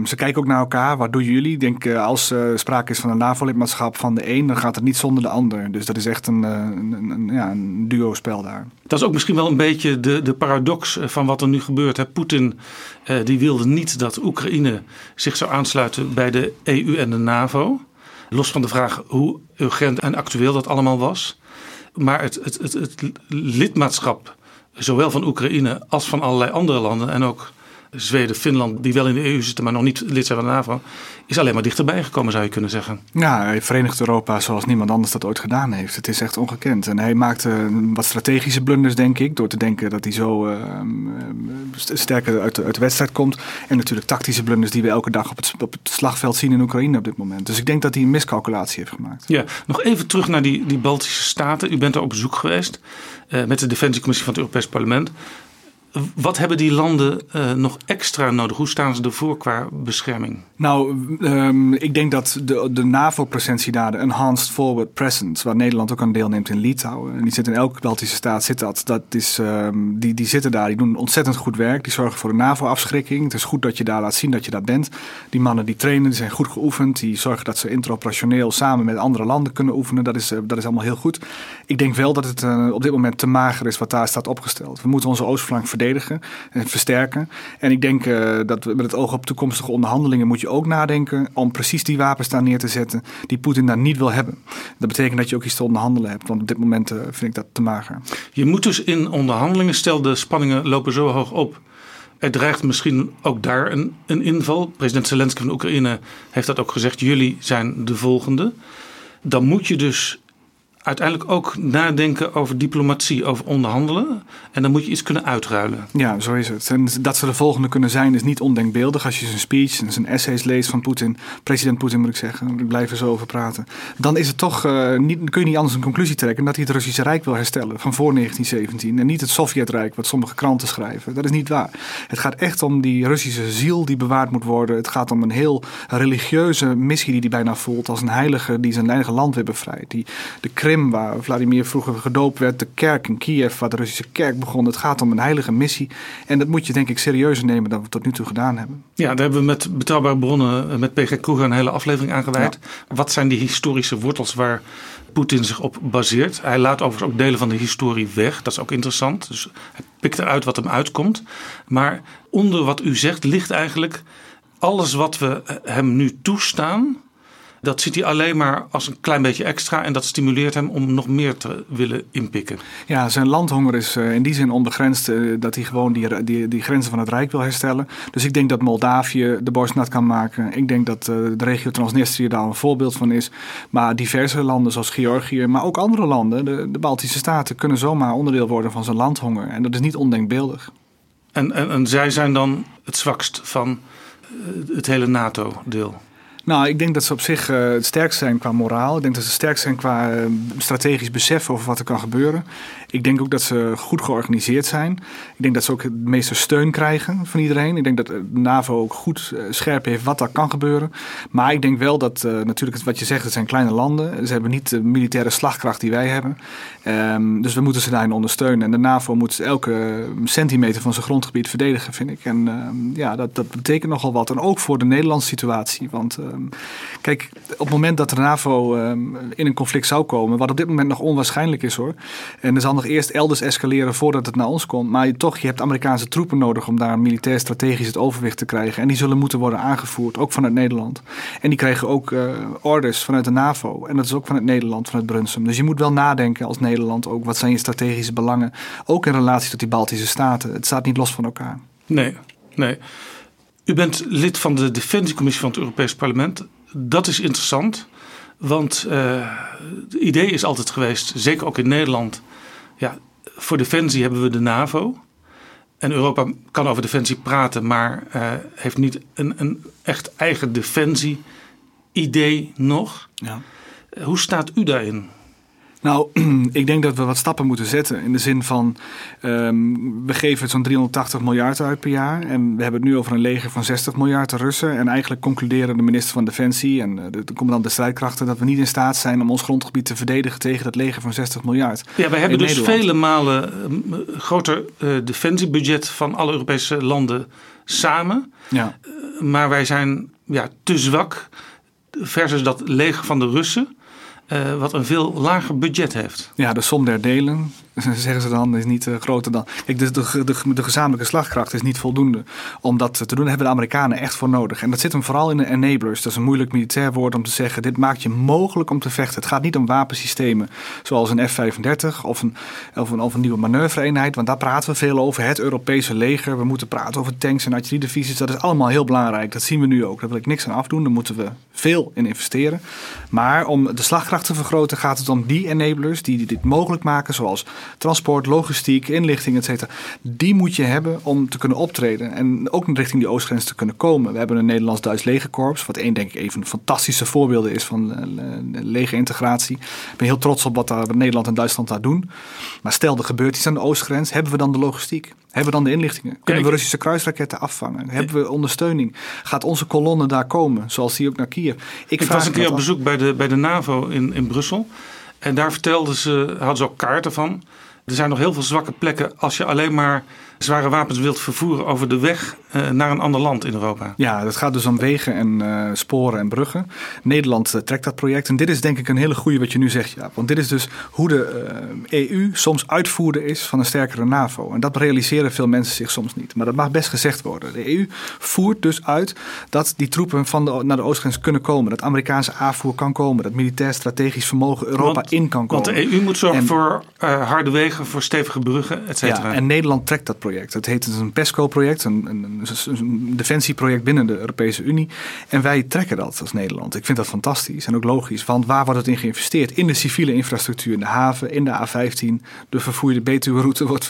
Ze kijken ook naar elkaar. Wat doen jullie? Ik denk, als sprake is van een NAVO-lidmaatschap van de een, dan gaat het niet zonder de ander. Dus dat is echt een duo-spel daar. Dat is ook misschien wel een beetje de paradox van wat er nu gebeurt. Poetin die wilde niet dat Oekraïne zich zou aansluiten bij de EU en de NAVO. Los van de vraag hoe urgent en actueel dat allemaal was. Maar het lidmaatschap, zowel van Oekraïne als van allerlei andere landen, en ook Zweden, Finland, die wel in de EU zitten, maar nog niet lid zijn van de NAVO, is alleen maar dichterbij gekomen, zou je kunnen zeggen. Ja, hij verenigt Europa zoals niemand anders dat ooit gedaan heeft. Het is echt ongekend. En hij maakte wat strategische blunders, denk ik, door te denken dat hij zo sterker uit de wedstrijd komt. En natuurlijk tactische blunders die we elke dag op het slagveld zien in Oekraïne op dit moment. Dus ik denk dat hij een miscalculatie heeft gemaakt. Ja, nog even terug naar die Baltische Staten. U bent daar op bezoek geweest met de Defensiecommissie van het Europees Parlement. Wat hebben die landen nog extra nodig? Hoe staan ze ervoor qua bescherming? Nou, ik denk dat de NAVO-presentie daar, de Enhanced Forward Presence, waar Nederland ook aan deelneemt in Litouwen, en die zit in elke Baltische staat, zit dat. Dat is, die zitten daar, die doen ontzettend goed werk. Die zorgen voor de NAVO-afschrikking. Het is goed dat je daar laat zien dat je daar bent. Die mannen die trainen, die zijn goed geoefend. Die zorgen dat ze interoperationeel samen met andere landen kunnen oefenen. Dat is allemaal heel goed. Ik denk wel dat het op dit moment te mager is wat daar staat opgesteld. We moeten onze oostflank verdedigen en versterken. En ik denk dat we met het oog op toekomstige onderhandelingen moet je ook nadenken om precies die wapens daar neer te zetten die Poetin daar niet wil hebben. Dat betekent dat je ook iets te onderhandelen hebt, want op dit moment vind ik dat te mager. Je moet dus in onderhandelingen, stel de spanningen lopen zo hoog op, er dreigt misschien ook daar een inval. President Zelensky van Oekraïne heeft dat ook gezegd. Jullie zijn de volgende. Dan moet je dus uiteindelijk ook nadenken over diplomatie, over onderhandelen. En dan moet je iets kunnen uitruilen. Ja, zo is het. En dat ze de volgende kunnen zijn is niet ondenkbeeldig. Als je zijn speech en zijn essays leest van Poetin, president Poetin moet ik zeggen, ik blijf er zo over praten, dan is het toch, kun je niet anders een conclusie trekken dat hij het Russische Rijk wil herstellen van voor 1917. En niet het Sovjetrijk, wat sommige kranten schrijven. Dat is niet waar. Het gaat echt om die Russische ziel die bewaard moet worden. Het gaat om een heel religieuze missie die hij bijna voelt als een heilige die zijn eigen land weer bevrijdt. Die de Krim Krim, waar Vladimir vroeger gedoopt werd, de kerk in Kiev, waar de Russische kerk begon. Het gaat om een heilige missie. En dat moet je denk ik serieuzer nemen dan we tot nu toe gedaan hebben. Ja, daar hebben we met Betrouwbare Bronnen, met PG Kroeger, een hele aflevering aan gewijd. Ja. Wat zijn die historische wortels waar Poetin zich op baseert? Hij laat overigens ook delen van de historie weg. Dat is ook interessant. Dus hij pikt eruit wat hem uitkomt. Maar onder wat u zegt ligt eigenlijk alles wat we hem nu toestaan. Dat ziet hij alleen maar als een klein beetje extra en dat stimuleert hem om nog meer te willen inpikken. Ja, zijn landhonger is in die zin onbegrensd dat hij gewoon die grenzen van het Rijk wil herstellen. Dus ik denk dat Moldavië de borstnat kan maken. Ik denk dat de regio Transnistrië daar een voorbeeld van is. Maar diverse landen zoals Georgië, maar ook andere landen, de Baltische Staten, kunnen zomaar onderdeel worden van zijn landhonger. En dat is niet ondenkbeeldig. En zij zijn dan het zwakst van het hele NATO-deel? Nou, ik denk dat ze op zich het sterkst zijn qua moraal. Ik denk dat ze sterk zijn qua strategisch besef over wat er kan gebeuren. Ik denk ook dat ze goed georganiseerd zijn. Ik denk dat ze ook het meeste steun krijgen van iedereen. Ik denk dat de NAVO ook goed scherp heeft wat daar kan gebeuren. Maar ik denk wel dat natuurlijk wat je zegt, het zijn kleine landen. Ze hebben niet de militaire slagkracht die wij hebben. Dus we moeten ze daarin ondersteunen. En de NAVO moet elke centimeter van zijn grondgebied verdedigen, vind ik. En dat betekent nogal wat. En ook voor de Nederlandse situatie, want kijk, op het moment dat de NAVO in een conflict zou komen, wat op dit moment nog onwaarschijnlijk is hoor. En er zal nog eerst elders escaleren voordat het naar ons komt. Maar je hebt Amerikaanse troepen nodig om daar militair strategisch het overwicht te krijgen. En die zullen moeten worden aangevoerd, ook vanuit Nederland. En die krijgen ook orders vanuit de NAVO. En dat is ook vanuit Nederland, vanuit Brunsum. Dus je moet wel nadenken als Nederland ook, wat zijn je strategische belangen? Ook in relatie tot die Baltische Staten. Het staat niet los van elkaar. Nee. U bent lid van de Defensiecommissie van het Europees Parlement. Dat is interessant, want het idee is altijd geweest, zeker ook in Nederland, ja, voor Defensie hebben we de NAVO. En Europa kan over Defensie praten, maar heeft niet een echt eigen Defensie-idee nog. Ja. Hoe staat u daarin? Nou, ik denk dat we wat stappen moeten zetten in de zin van we geven zo'n 380 miljard uit per jaar en we hebben het nu over een leger van 60 miljard Russen en eigenlijk concluderen de minister van Defensie en de commandant der strijdkrachten dat we niet in staat zijn om ons grondgebied te verdedigen tegen dat leger van 60 miljard. Ja, wij hebben dus Nederland vele malen groter defensiebudget van alle Europese landen samen, ja. Maar wij zijn te zwak versus dat leger van de Russen. Wat een veel lager budget heeft. Ja, de som der delen, zeggen ze dan, is niet groter dan. Kijk, dus de gezamenlijke slagkracht is niet voldoende. Om dat te doen, daar hebben de Amerikanen echt voor nodig. En dat zit hem vooral in de enablers. Dat is een moeilijk militair woord om te zeggen. Dit maakt je mogelijk om te vechten. Het gaat niet om wapensystemen zoals een F-35 of een nieuwe manoeuvreeenheid. Want daar praten we veel over. Het Europese leger. We moeten praten over tanks en artilleriedivisies. Dat is allemaal heel belangrijk. Dat zien we nu ook. Daar wil ik niks aan afdoen. Daar moeten we veel in investeren. Maar om de slagkracht te vergroten gaat het om die enablers die dit mogelijk maken, zoals transport, logistiek, inlichting, etc. Die moet je hebben om te kunnen optreden en ook richting die oostgrens te kunnen komen. We hebben een Nederlands-Duits legerkorps, wat een van de fantastische voorbeelden is van legerintegratie. Ik ben heel trots op wat Nederland en Duitsland daar doen. Maar stel, er gebeurt iets aan de oostgrens, hebben we dan de logistiek? Hebben we dan de inlichtingen? Kunnen we Russische kruisraketten afvangen? Hebben we ondersteuning? Gaat onze kolonne daar komen, zoals die ook naar Kiev? Ik was een keer op bezoek bij de NAVO in Brussel. En daar hadden ze ook kaarten van. Er zijn nog heel veel zwakke plekken als je alleen maar zware wapens wilt vervoeren over de weg naar een ander land in Europa. Ja, dat gaat dus om wegen en sporen en bruggen. Nederland trekt dat project. En dit is denk ik een hele goede wat je nu zegt, Jaap. Want dit is dus hoe de EU soms uitvoerder is van een sterkere NAVO. En dat realiseren veel mensen zich soms niet. Maar dat mag best gezegd worden. De EU voert dus uit dat die troepen naar de oostgrens kunnen komen. Dat Amerikaanse aanvoer kan komen. Dat militair strategisch vermogen Europa in kan komen. Want de EU moet zorgen voor harde wegen, voor stevige bruggen, et cetera. Ja, en Nederland trekt dat project. Het heet een PESCO-project, een defensieproject binnen de Europese Unie. En wij trekken dat als Nederland. Ik vind dat fantastisch en ook logisch. Want waar wordt het in geïnvesteerd? In de civiele infrastructuur, in de haven, in de A15. De vervoerde Betuwe-route wordt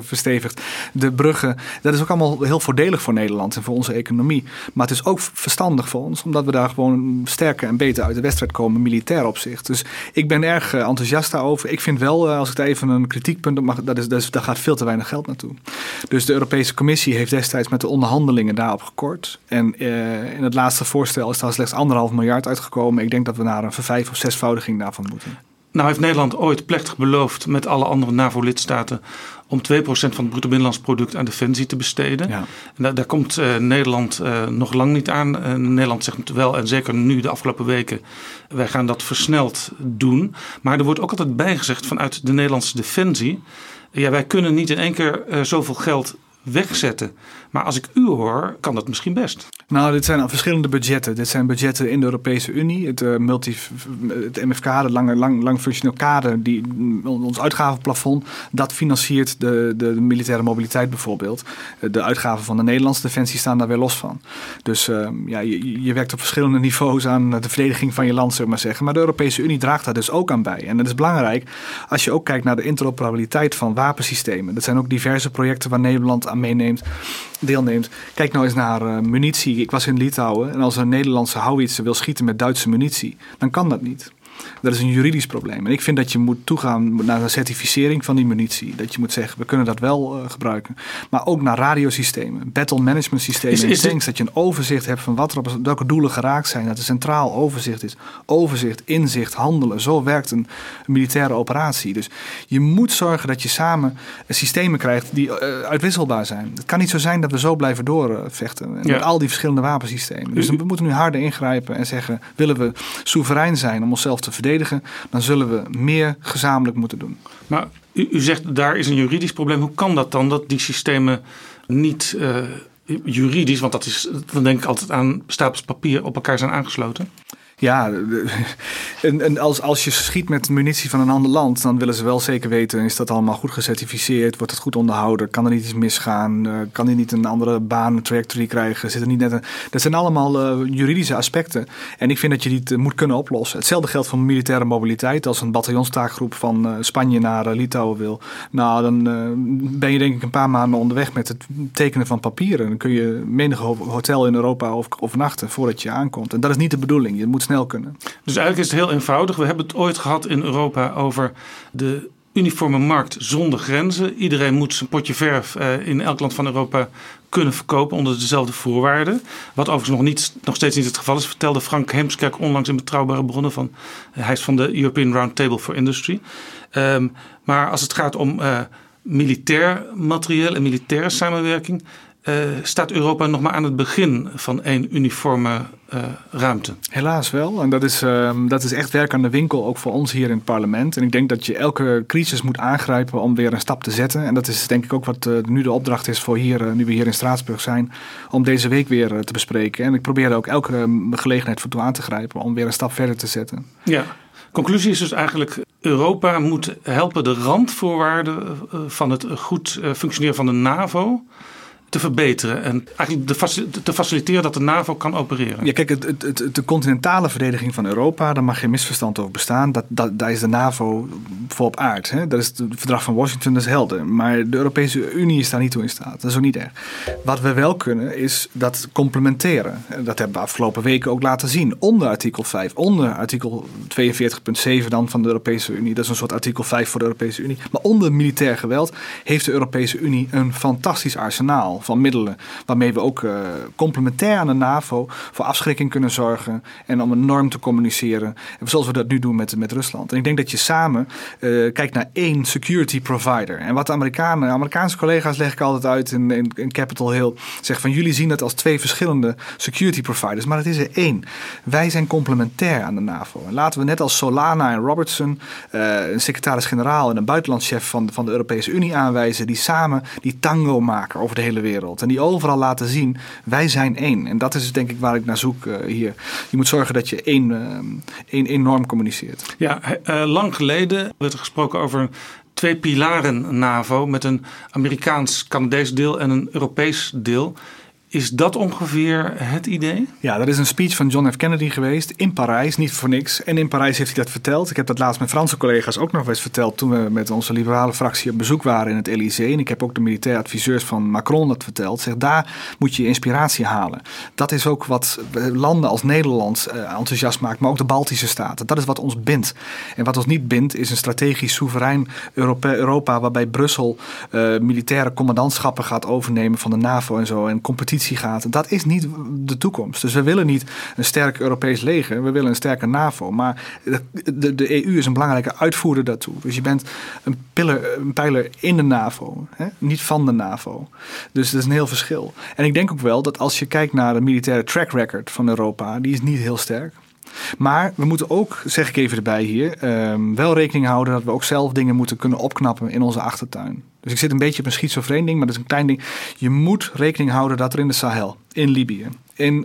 verstevigd. De bruggen. Dat is ook allemaal heel voordelig voor Nederland en voor onze economie. Maar het is ook verstandig voor ons, omdat we daar gewoon sterker en beter uit de wedstrijd komen, militair opzicht. Dus ik ben erg enthousiast daarover. Ik vind wel, als ik daar even een kritiekpunt op mag, daar gaat veel te weinig geld naartoe. Dus de Europese Commissie heeft destijds met de onderhandelingen daarop gekort. En in het laatste voorstel is daar slechts 1,5 miljard uitgekomen. Ik denk dat we naar een 5- of 6-voudiging daarvan moeten. Nou heeft Nederland ooit plechtig beloofd met alle andere NAVO-lidstaten om 2% van het bruto binnenlands product aan defensie te besteden. Ja. En daar komt Nederland nog lang niet aan. Nederland zegt wel, en zeker nu de afgelopen weken, wij gaan dat versneld doen. Maar er wordt ook altijd bijgezegd vanuit de Nederlandse defensie, ja, wij kunnen niet in één keer zoveel geld wegzetten. Maar als ik u hoor, kan dat misschien best. Nou, dit zijn verschillende budgetten. Dit zijn budgetten in de Europese Unie. Het MFK, het lang functioneel kader, ons uitgavenplafond, dat financiert de militaire mobiliteit bijvoorbeeld. De uitgaven van de Nederlandse defensie staan daar weer los van. Dus je werkt op verschillende niveaus aan de verdediging van je land, zullen we maar zeggen. Maar de Europese Unie draagt daar dus ook aan bij. En dat is belangrijk als je ook kijkt naar de interoperabiliteit van wapensystemen. Dat zijn ook diverse projecten waar Nederland aan deelneemt. Kijk nou eens naar munitie. Ik was in Litouwen en als een Nederlandse houwitser wil schieten met Duitse munitie, dan kan dat niet. Dat is een juridisch probleem. En ik vind dat je moet toegaan naar de certificering van die munitie. Dat je moet zeggen, we kunnen dat wel gebruiken. Maar ook naar radiosystemen, battle management systemen in tanks. Dat je een overzicht hebt van wat er op welke doelen geraakt zijn. Dat er centraal overzicht is. Overzicht, inzicht, handelen. Zo werkt een militaire operatie. Dus je moet zorgen dat je samen systemen krijgt die uitwisselbaar zijn. Het kan niet zo zijn dat we zo blijven doorvechten. Ja. Met al die verschillende wapensystemen. Dus we moeten nu harder ingrijpen en zeggen, willen we soeverein zijn om onszelf te verdedigen, dan zullen we meer gezamenlijk moeten doen. Maar u zegt, daar is een juridisch probleem. Hoe kan dat dan, dat die systemen niet juridisch, want dat is, dan denk ik altijd aan stapels papier, op elkaar zijn aangesloten? Ja, en als je schiet met munitie van een ander land, dan willen ze wel zeker weten, is dat allemaal goed gecertificeerd? Wordt het goed onderhouden? Kan er niet iets misgaan? Kan hij niet een andere baan, een trajectory krijgen? Zit er niet net een... Dat zijn allemaal juridische aspecten. En ik vind dat je die moet kunnen oplossen. Hetzelfde geldt voor militaire mobiliteit. Als een bataljonstaakgroep van Spanje naar Litouwen wil, nou, dan ben je denk ik een paar maanden onderweg met het tekenen van papieren. Dan kun je menig hotel in Europa overnachten voordat je aankomt. En dat is niet de bedoeling. Je moet snel kunnen. Dus eigenlijk is het heel eenvoudig. We hebben het ooit gehad in Europa over de uniforme markt zonder grenzen. Iedereen moet zijn potje verf in elk land van Europa kunnen verkopen onder dezelfde voorwaarden. Wat overigens nog steeds niet het geval is, vertelde Frank Hemskerk onlangs in Betrouwbare Bronnen van. Hij is van de European Roundtable for Industry. Maar als het gaat om militair materieel en militaire samenwerking, staat Europa nog maar aan het begin van één uniforme ruimte. Helaas wel. En dat is echt werk aan de winkel, ook voor ons hier in het parlement. En ik denk dat je elke crisis moet aangrijpen om weer een stap te zetten. En dat is denk ik ook wat nu de opdracht is voor hier, nu we hier in Straatsburg zijn, om deze week weer te bespreken. En ik probeer er ook elke gelegenheid voor toe aan te grijpen om weer een stap verder te zetten. Ja. Conclusie is dus eigenlijk, Europa moet helpen de randvoorwaarden van het goed functioneren van de NAVO te verbeteren en eigenlijk te faciliteren dat de NAVO kan opereren. Ja, kijk, de continentale verdediging van Europa, daar mag geen misverstand over bestaan. Daar is de NAVO voor op aard. Hè? Dat is het verdrag van Washington, dat is helder. Maar de Europese Unie is daar niet toe in staat. Dat is ook niet erg. Wat we wel kunnen, is dat complementeren. Dat hebben we afgelopen weken ook laten zien. Onder artikel 5, onder artikel 42.7 dan van de Europese Unie. Dat is een soort artikel 5 voor de Europese Unie. Maar onder militair geweld heeft de Europese Unie een fantastisch arsenaal van middelen, waarmee we ook complementair aan de NAVO voor afschrikking kunnen zorgen en om een norm te communiceren, zoals we dat nu doen met Rusland. En ik denk dat je samen kijkt naar één security provider. En wat de Amerikaanse collega's, leg ik altijd uit in Capitol Hill, zeggen van jullie zien dat als twee verschillende security providers, maar het is er één. Wij zijn complementair aan de NAVO. En laten we net als Solana en Robertson een secretaris-generaal en een buitenlandschef van de Europese Unie aanwijzen, die samen die tango maken over de hele wereld. En die overal laten zien, wij zijn één. En dat is denk ik waar ik naar zoek hier. Je moet zorgen dat je één norm communiceert. Ja, lang geleden werd er gesproken over twee pilaren NAVO met een Amerikaans-Canadees deel en een Europees deel. Is dat ongeveer het idee? Ja, dat is een speech van John F. Kennedy geweest in Parijs, niet voor niks. En in Parijs heeft hij dat verteld. Ik heb dat laatst met Franse collega's ook nog eens verteld toen we met onze liberale fractie op bezoek waren in het Elysée. En ik heb ook de militaire adviseurs van Macron dat verteld. Zeg, daar moet je inspiratie halen. Dat is ook wat landen als Nederland enthousiast maakt, maar ook de Baltische staten. Dat is wat ons bindt. En wat ons niet bindt is een strategisch soeverein Europa waarbij Brussel militaire commandantschappen gaat overnemen van de NAVO en zo en competitie competitie gaat. Dat is niet de toekomst. Dus we willen niet een sterk Europees leger. We willen een sterke NAVO. Maar de EU is een belangrijke uitvoerder daartoe. Dus je bent een pijler in de NAVO. Hè? Niet van de NAVO. Dus dat is een heel verschil. En ik denk ook wel dat als je kijkt naar de militaire track record van Europa, die is niet heel sterk. Maar we moeten ook, zeg ik even erbij hier, wel rekening houden dat we ook zelf dingen moeten kunnen opknappen in onze achtertuin. Dus ik zit een beetje op een schizofreen ding, maar dat is een klein ding. Je moet rekening houden dat er in de Sahel, in Libië, in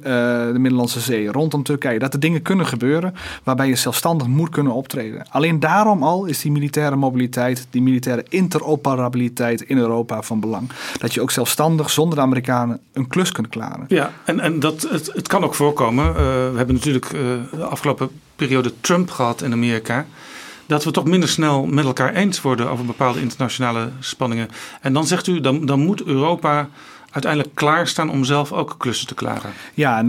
de Middellandse Zee, rondom Turkije, dat er dingen kunnen gebeuren waarbij je zelfstandig moet kunnen optreden. Alleen daarom al is die militaire mobiliteit, die militaire interoperabiliteit in Europa van belang. Dat je ook zelfstandig, zonder de Amerikanen, een klus kunt klaren. Ja, en dat, het kan ook voorkomen. We hebben natuurlijk de afgelopen periode Trump gehad in Amerika, dat we toch minder snel met elkaar eens worden over bepaalde internationale spanningen. En dan zegt u, dan moet Europa uiteindelijk klaarstaan om zelf ook klussen te klaren. Ja,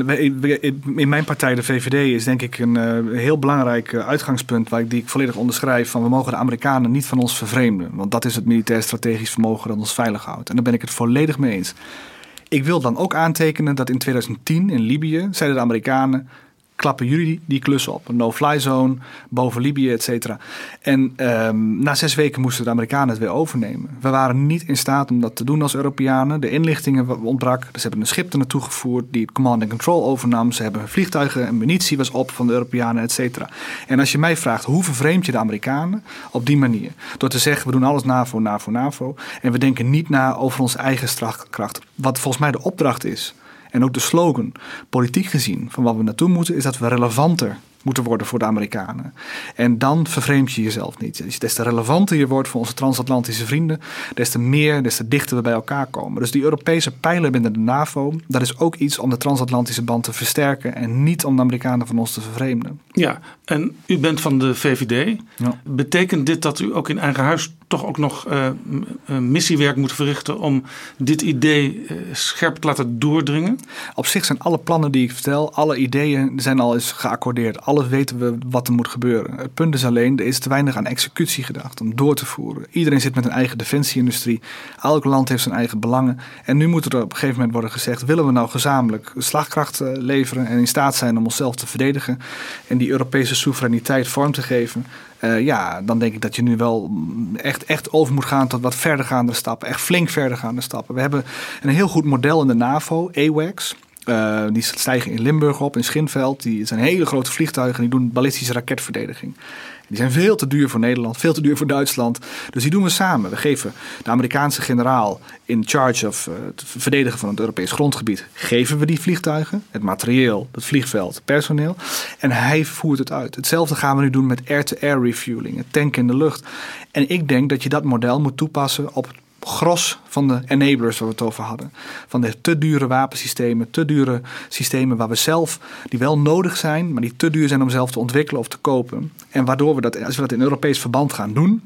in mijn partij, de VVD, is denk ik een heel belangrijk uitgangspunt die ik volledig onderschrijf, van we mogen de Amerikanen niet van ons vervreemden. Want dat is het militair strategisch vermogen dat ons veilig houdt. En daar ben ik het volledig mee eens. Ik wil dan ook aantekenen dat in 2010 in Libië zeiden de Amerikanen, klappen jullie die klus op. Een no-fly zone, boven Libië, et cetera. En na 6 weken moesten de Amerikanen het weer overnemen. We waren niet in staat om dat te doen als Europeanen. De inlichtingen ontbrak. Ze hebben een schip er naartoe gevoerd die command and control overnam. Ze hebben vliegtuigen en munitie was op van de Europeanen, et cetera. En als je mij vraagt, hoe vervreemd je de Amerikanen? Op die manier. Door te zeggen, we doen alles NAVO, NAVO, NAVO. En we denken niet na over onze eigen kracht. Wat volgens mij de opdracht is. En ook de slogan, politiek gezien, van wat we naartoe moeten, is dat we relevanter moeten worden voor de Amerikanen. En dan vervreemd je jezelf niet. Des te relevanter je wordt voor onze transatlantische vrienden, des te meer, des te dichter we bij elkaar komen. Dus die Europese pijler binnen de NAVO, dat is ook iets om de transatlantische band te versterken en niet om de Amerikanen van ons te vervreemden. Ja, en u bent van de VVD. Ja. Betekent dit dat u ook in eigen huis toch ook nog missiewerk moet verrichten om dit idee scherp te laten doordringen? Op zich zijn alle plannen die ik vertel, alle ideeën zijn al eens geaccordeerd. Alles weten we wat er moet gebeuren. Het punt is alleen, er is te weinig aan executie gedacht om door te voeren. Iedereen zit met een eigen defensieindustrie. Elk land heeft zijn eigen belangen. En nu moet er op een gegeven moment worden gezegd, willen we nou gezamenlijk slagkracht leveren en in staat zijn om onszelf te verdedigen en die Europese soevereiniteit vorm te geven? Ja, dan denk ik dat je nu wel echt over moet gaan tot wat verdergaande stappen. Echt flink verdergaande stappen. We hebben een heel goed model in de NAVO, AWACS. Die stijgen in Limburg op, in Schinveld. Die zijn hele grote vliegtuigen en die doen ballistische raketverdediging. Die zijn veel te duur voor Nederland, veel te duur voor Duitsland. Dus die doen we samen. We geven de Amerikaanse generaal in charge of het verdedigen van het Europees grondgebied, geven we die vliegtuigen, het materieel, het vliegveld, het personeel. En hij voert het uit. Hetzelfde gaan we nu doen met air-to-air refueling, het tank in de lucht. En ik denk dat je dat model moet toepassen op het gros van de enablers waar we het over hadden. Van de te dure wapensystemen, te dure systemen waar we zelf, die wel nodig zijn, maar die te duur zijn om zelf te ontwikkelen of te kopen. En waardoor we dat, als we dat in Europees verband gaan doen,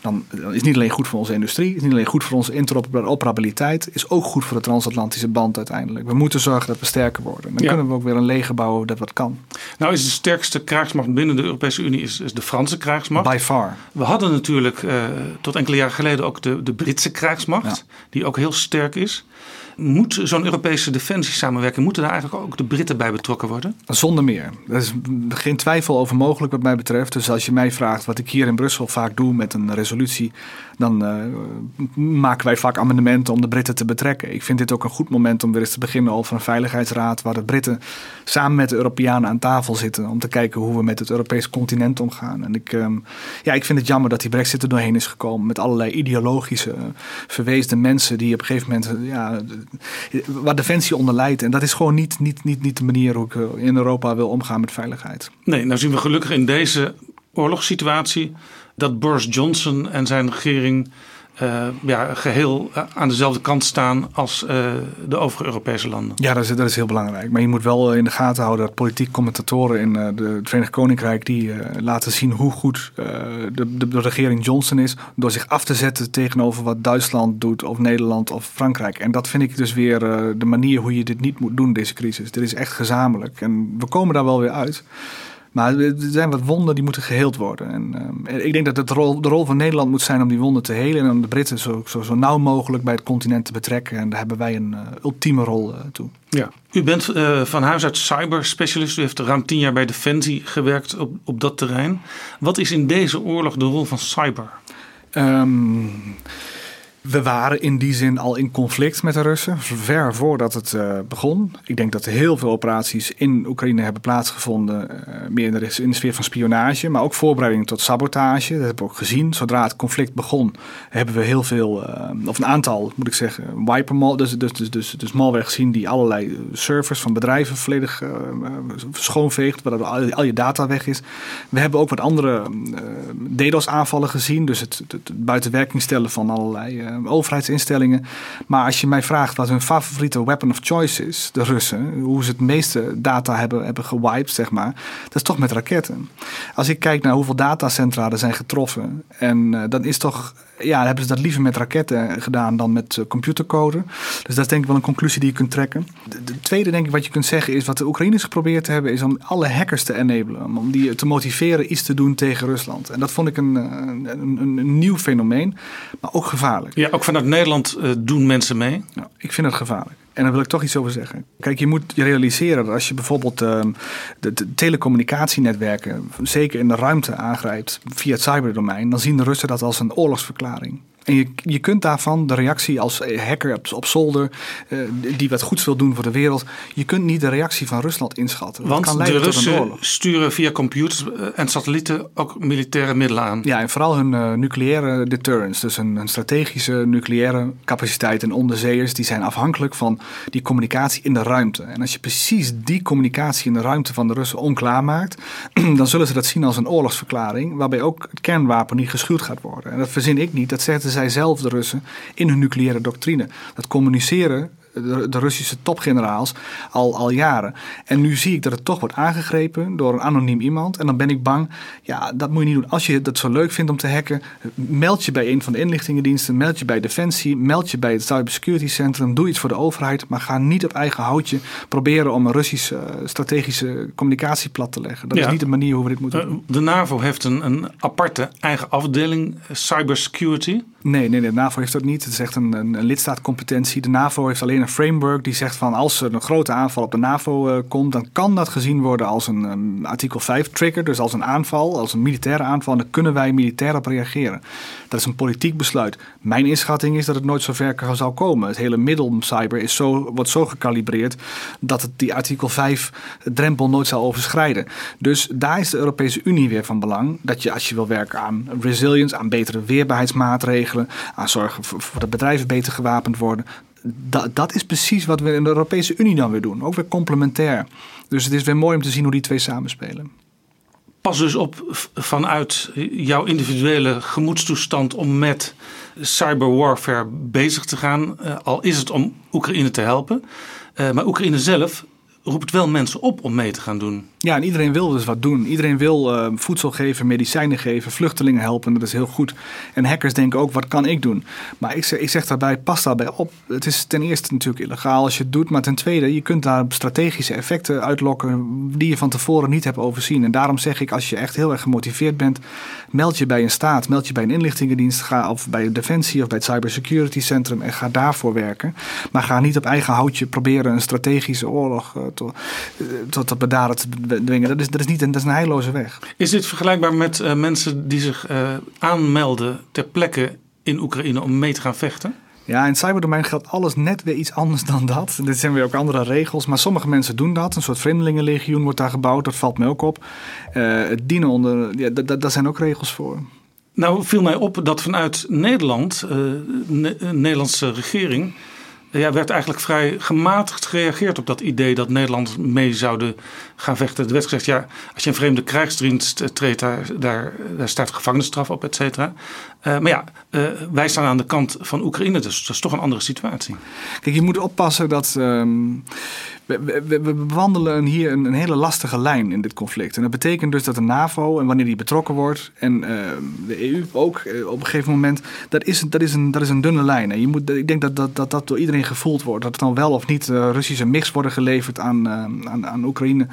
dan is het niet alleen goed voor onze industrie, is niet alleen goed voor onze interoperabiliteit, is ook goed voor de transatlantische band uiteindelijk. We moeten zorgen dat we sterker worden. Dan kunnen we ook weer een leger bouwen dat wat kan. Nou is de sterkste krijgsmacht binnen de Europese Unie is de Franse krijgsmacht. By far. We hadden natuurlijk tot enkele jaren geleden ook de Britse krijgsmacht, ja, die ook heel sterk is. Moet zo'n Europese defensiesamenwerking, moeten daar eigenlijk ook de Britten bij betrokken worden? Zonder meer. Er is geen twijfel over mogelijk wat mij betreft. Dus als je mij vraagt wat ik hier in Brussel vaak doe met een resolutie, dan maken wij vaak amendementen om de Britten te betrekken. Ik vind dit ook een goed moment om weer eens te beginnen over een veiligheidsraad waar de Britten samen met de Europeanen aan tafel zitten om te kijken hoe we met het Europese continent omgaan. En ik vind het jammer dat die Brexit er doorheen is gekomen met allerlei ideologische verweesde mensen die op een gegeven moment, ja, waar defensie onder leidt. En dat is gewoon niet de manier hoe ik in Europa wil omgaan met veiligheid. Nee, nou zien we gelukkig in deze oorlogssituatie dat Boris Johnson en zijn regering geheel aan dezelfde kant staan als de overige Europese landen. Ja, dat is heel belangrijk. Maar je moet wel in de gaten houden dat politiek commentatoren in het Verenigd Koninkrijk die laten zien hoe goed de regering Johnson is door zich af te zetten tegenover wat Duitsland doet of Nederland of Frankrijk. En dat vind ik dus weer de manier hoe je dit niet moet doen, deze crisis. Dit is echt gezamenlijk. En we komen daar wel weer uit. Maar er zijn wat wonden die moeten geheeld worden. En ik denk dat de rol van Nederland moet zijn om die wonden te helen. En om de Britten zo nauw mogelijk bij het continent te betrekken. En daar hebben wij een ultieme rol toe. Ja. U bent van huis uit cyberspecialist. U heeft ruim 10 jaar bij Defensie gewerkt op dat terrein. Wat is in deze oorlog de rol van cyber? We waren in die zin al in conflict met de Russen, ver voordat het begon. Ik denk dat heel veel operaties in Oekraïne hebben plaatsgevonden, meer in de sfeer van spionage, maar ook voorbereiding tot sabotage. Dat hebben we ook gezien. Zodra het conflict begon, hebben we heel veel, of een aantal, moet ik zeggen, wipermal, dus malware gezien die allerlei servers van bedrijven volledig schoonveegt, waar al je data weg is. We hebben ook wat andere DDoS-aanvallen gezien, dus het buitenwerking stellen van allerlei overheidsinstellingen. Maar als je mij vraagt wat hun favoriete weapon of choice is, de Russen, hoe ze het meeste data hebben gewiped, zeg maar, dat is toch met raketten. Als ik kijk naar hoeveel datacentra er zijn getroffen, en dan is toch, ja, hebben ze dat liever met raketten gedaan dan met computercode. Dus dat is denk ik wel een conclusie die je kunt trekken. De tweede, denk ik, wat je kunt zeggen is, wat de Oekraïners geprobeerd hebben, is om alle hackers te enablen, om die te motiveren iets te doen tegen Rusland. En dat vond ik een nieuw fenomeen, maar ook gevaarlijk. Ja, ook vanuit Nederland doen mensen mee. Nou, ik vind het gevaarlijk. En daar wil ik toch iets over zeggen. Kijk, je moet je realiseren dat als je bijvoorbeeld de telecommunicatienetwerken, zeker in de ruimte, aangrijpt via het cyberdomein, dan zien de Russen dat als een oorlogsverklaring. En je kunt daarvan de reactie als hacker op zolder, die wat goeds wil doen voor de wereld, je kunt niet de reactie van Rusland inschatten. Want dat kan leiden de Russen tot een oorlog. Sturen via computers en satellieten ook militaire middelen aan. Ja, en vooral hun nucleaire deterrence, dus hun strategische nucleaire capaciteit en onderzeeërs, die zijn afhankelijk van die communicatie in de ruimte. En als je precies die communicatie in de ruimte van de Russen onklaar maakt, dan zullen ze dat zien als een oorlogsverklaring, waarbij ook het kernwapen niet geschuwd gaat worden. En dat verzin ik niet, dat zegt zij zelf, de Russen, in hun nucleaire doctrine. Dat communiceren de Russische topgeneraals al jaren. En nu zie ik dat het toch wordt aangegrepen door een anoniem iemand. En dan ben ik bang, ja, dat moet je niet doen. Als je dat zo leuk vindt om te hacken, meld je bij een van de inlichtingendiensten, meld je bij Defensie, meld je bij het Cybersecurity Centrum, doe iets voor de overheid, maar ga niet op eigen houtje proberen om een Russische strategische communicatie plat te leggen. Dat is niet de manier hoe we dit moeten doen. De NAVO heeft een aparte eigen afdeling, cybersecurity. Nee, de NAVO heeft dat niet. Het is echt een lidstaatcompetentie. De NAVO heeft alleen een framework die zegt van, als er een grote aanval op de NAVO komt, dan kan dat gezien worden als een artikel 5 trigger, dus als een aanval, als een militaire aanval, en dan kunnen wij militair op reageren. Dat is een politiek besluit. Mijn inschatting is dat het nooit zo ver zal komen. Het hele middel cyber wordt zo gecalibreerd dat het die artikel 5 drempel nooit zal overschrijden. Dus daar is de Europese Unie weer van belang, dat je, als je wil werken aan resilience, aan betere weerbaarheidsmaatregelen, aan zorgen voor dat bedrijven beter gewapend worden. Dat is precies wat we in de Europese Unie dan weer doen. Ook weer complementair. Dus het is weer mooi om te zien hoe die twee samenspelen. Pas dus op vanuit jouw individuele gemoedstoestand om met cyberwarfare bezig te gaan. Al is het om Oekraïne te helpen. Maar Oekraïne zelf roept wel mensen op om mee te gaan doen. Ja, en iedereen wil dus wat doen. Iedereen wil voedsel geven, medicijnen geven, vluchtelingen helpen. Dat is heel goed. En hackers denken ook, wat kan ik doen? Maar ik zeg daarbij, pas daarbij op. Het is ten eerste natuurlijk illegaal als je het doet. Maar ten tweede, je kunt daar strategische effecten uitlokken die je van tevoren niet hebt overzien. En daarom zeg ik, als je echt heel erg gemotiveerd bent, meld je bij een staat, meld je bij een inlichtingendienst, ga of bij Defensie of bij het Cybersecurity Centrum en ga daarvoor werken. Maar ga niet op eigen houtje proberen een strategische oorlog tot bedaren te dwingen. Dat is een heilloze weg. Is dit vergelijkbaar met mensen die zich aanmelden ter plekke in Oekraïne om mee te gaan vechten? Ja, in het cyberdomein geldt alles net weer iets anders dan dat. En dit zijn weer ook andere regels. Maar sommige mensen doen dat. Een soort vreemdelingenlegioen wordt daar gebouwd. Dat valt mij ook op. Het dienen onder, ja, daar zijn ook regels voor. Nou viel mij op dat vanuit Nederland, de Nederlandse regering, ja, werd eigenlijk vrij gematigd gereageerd op dat idee dat Nederlanders mee zouden gaan vechten. Er werd gezegd, ja, als je een vreemde krijgsdienst treedt, daar staat gevangenisstraf op, et cetera. Maar wij staan aan de kant van Oekraïne, dus dat is toch een andere situatie. Kijk, je moet oppassen dat we bewandelen hier een hele lastige lijn in dit conflict. En dat betekent dus dat de NAVO, en wanneer die betrokken wordt, en de EU ook op een gegeven moment, dat is een dunne lijn. En ik denk dat door iedereen daarin gevoeld wordt. Dat het dan wel of niet Russische MiGs worden geleverd aan Oekraïne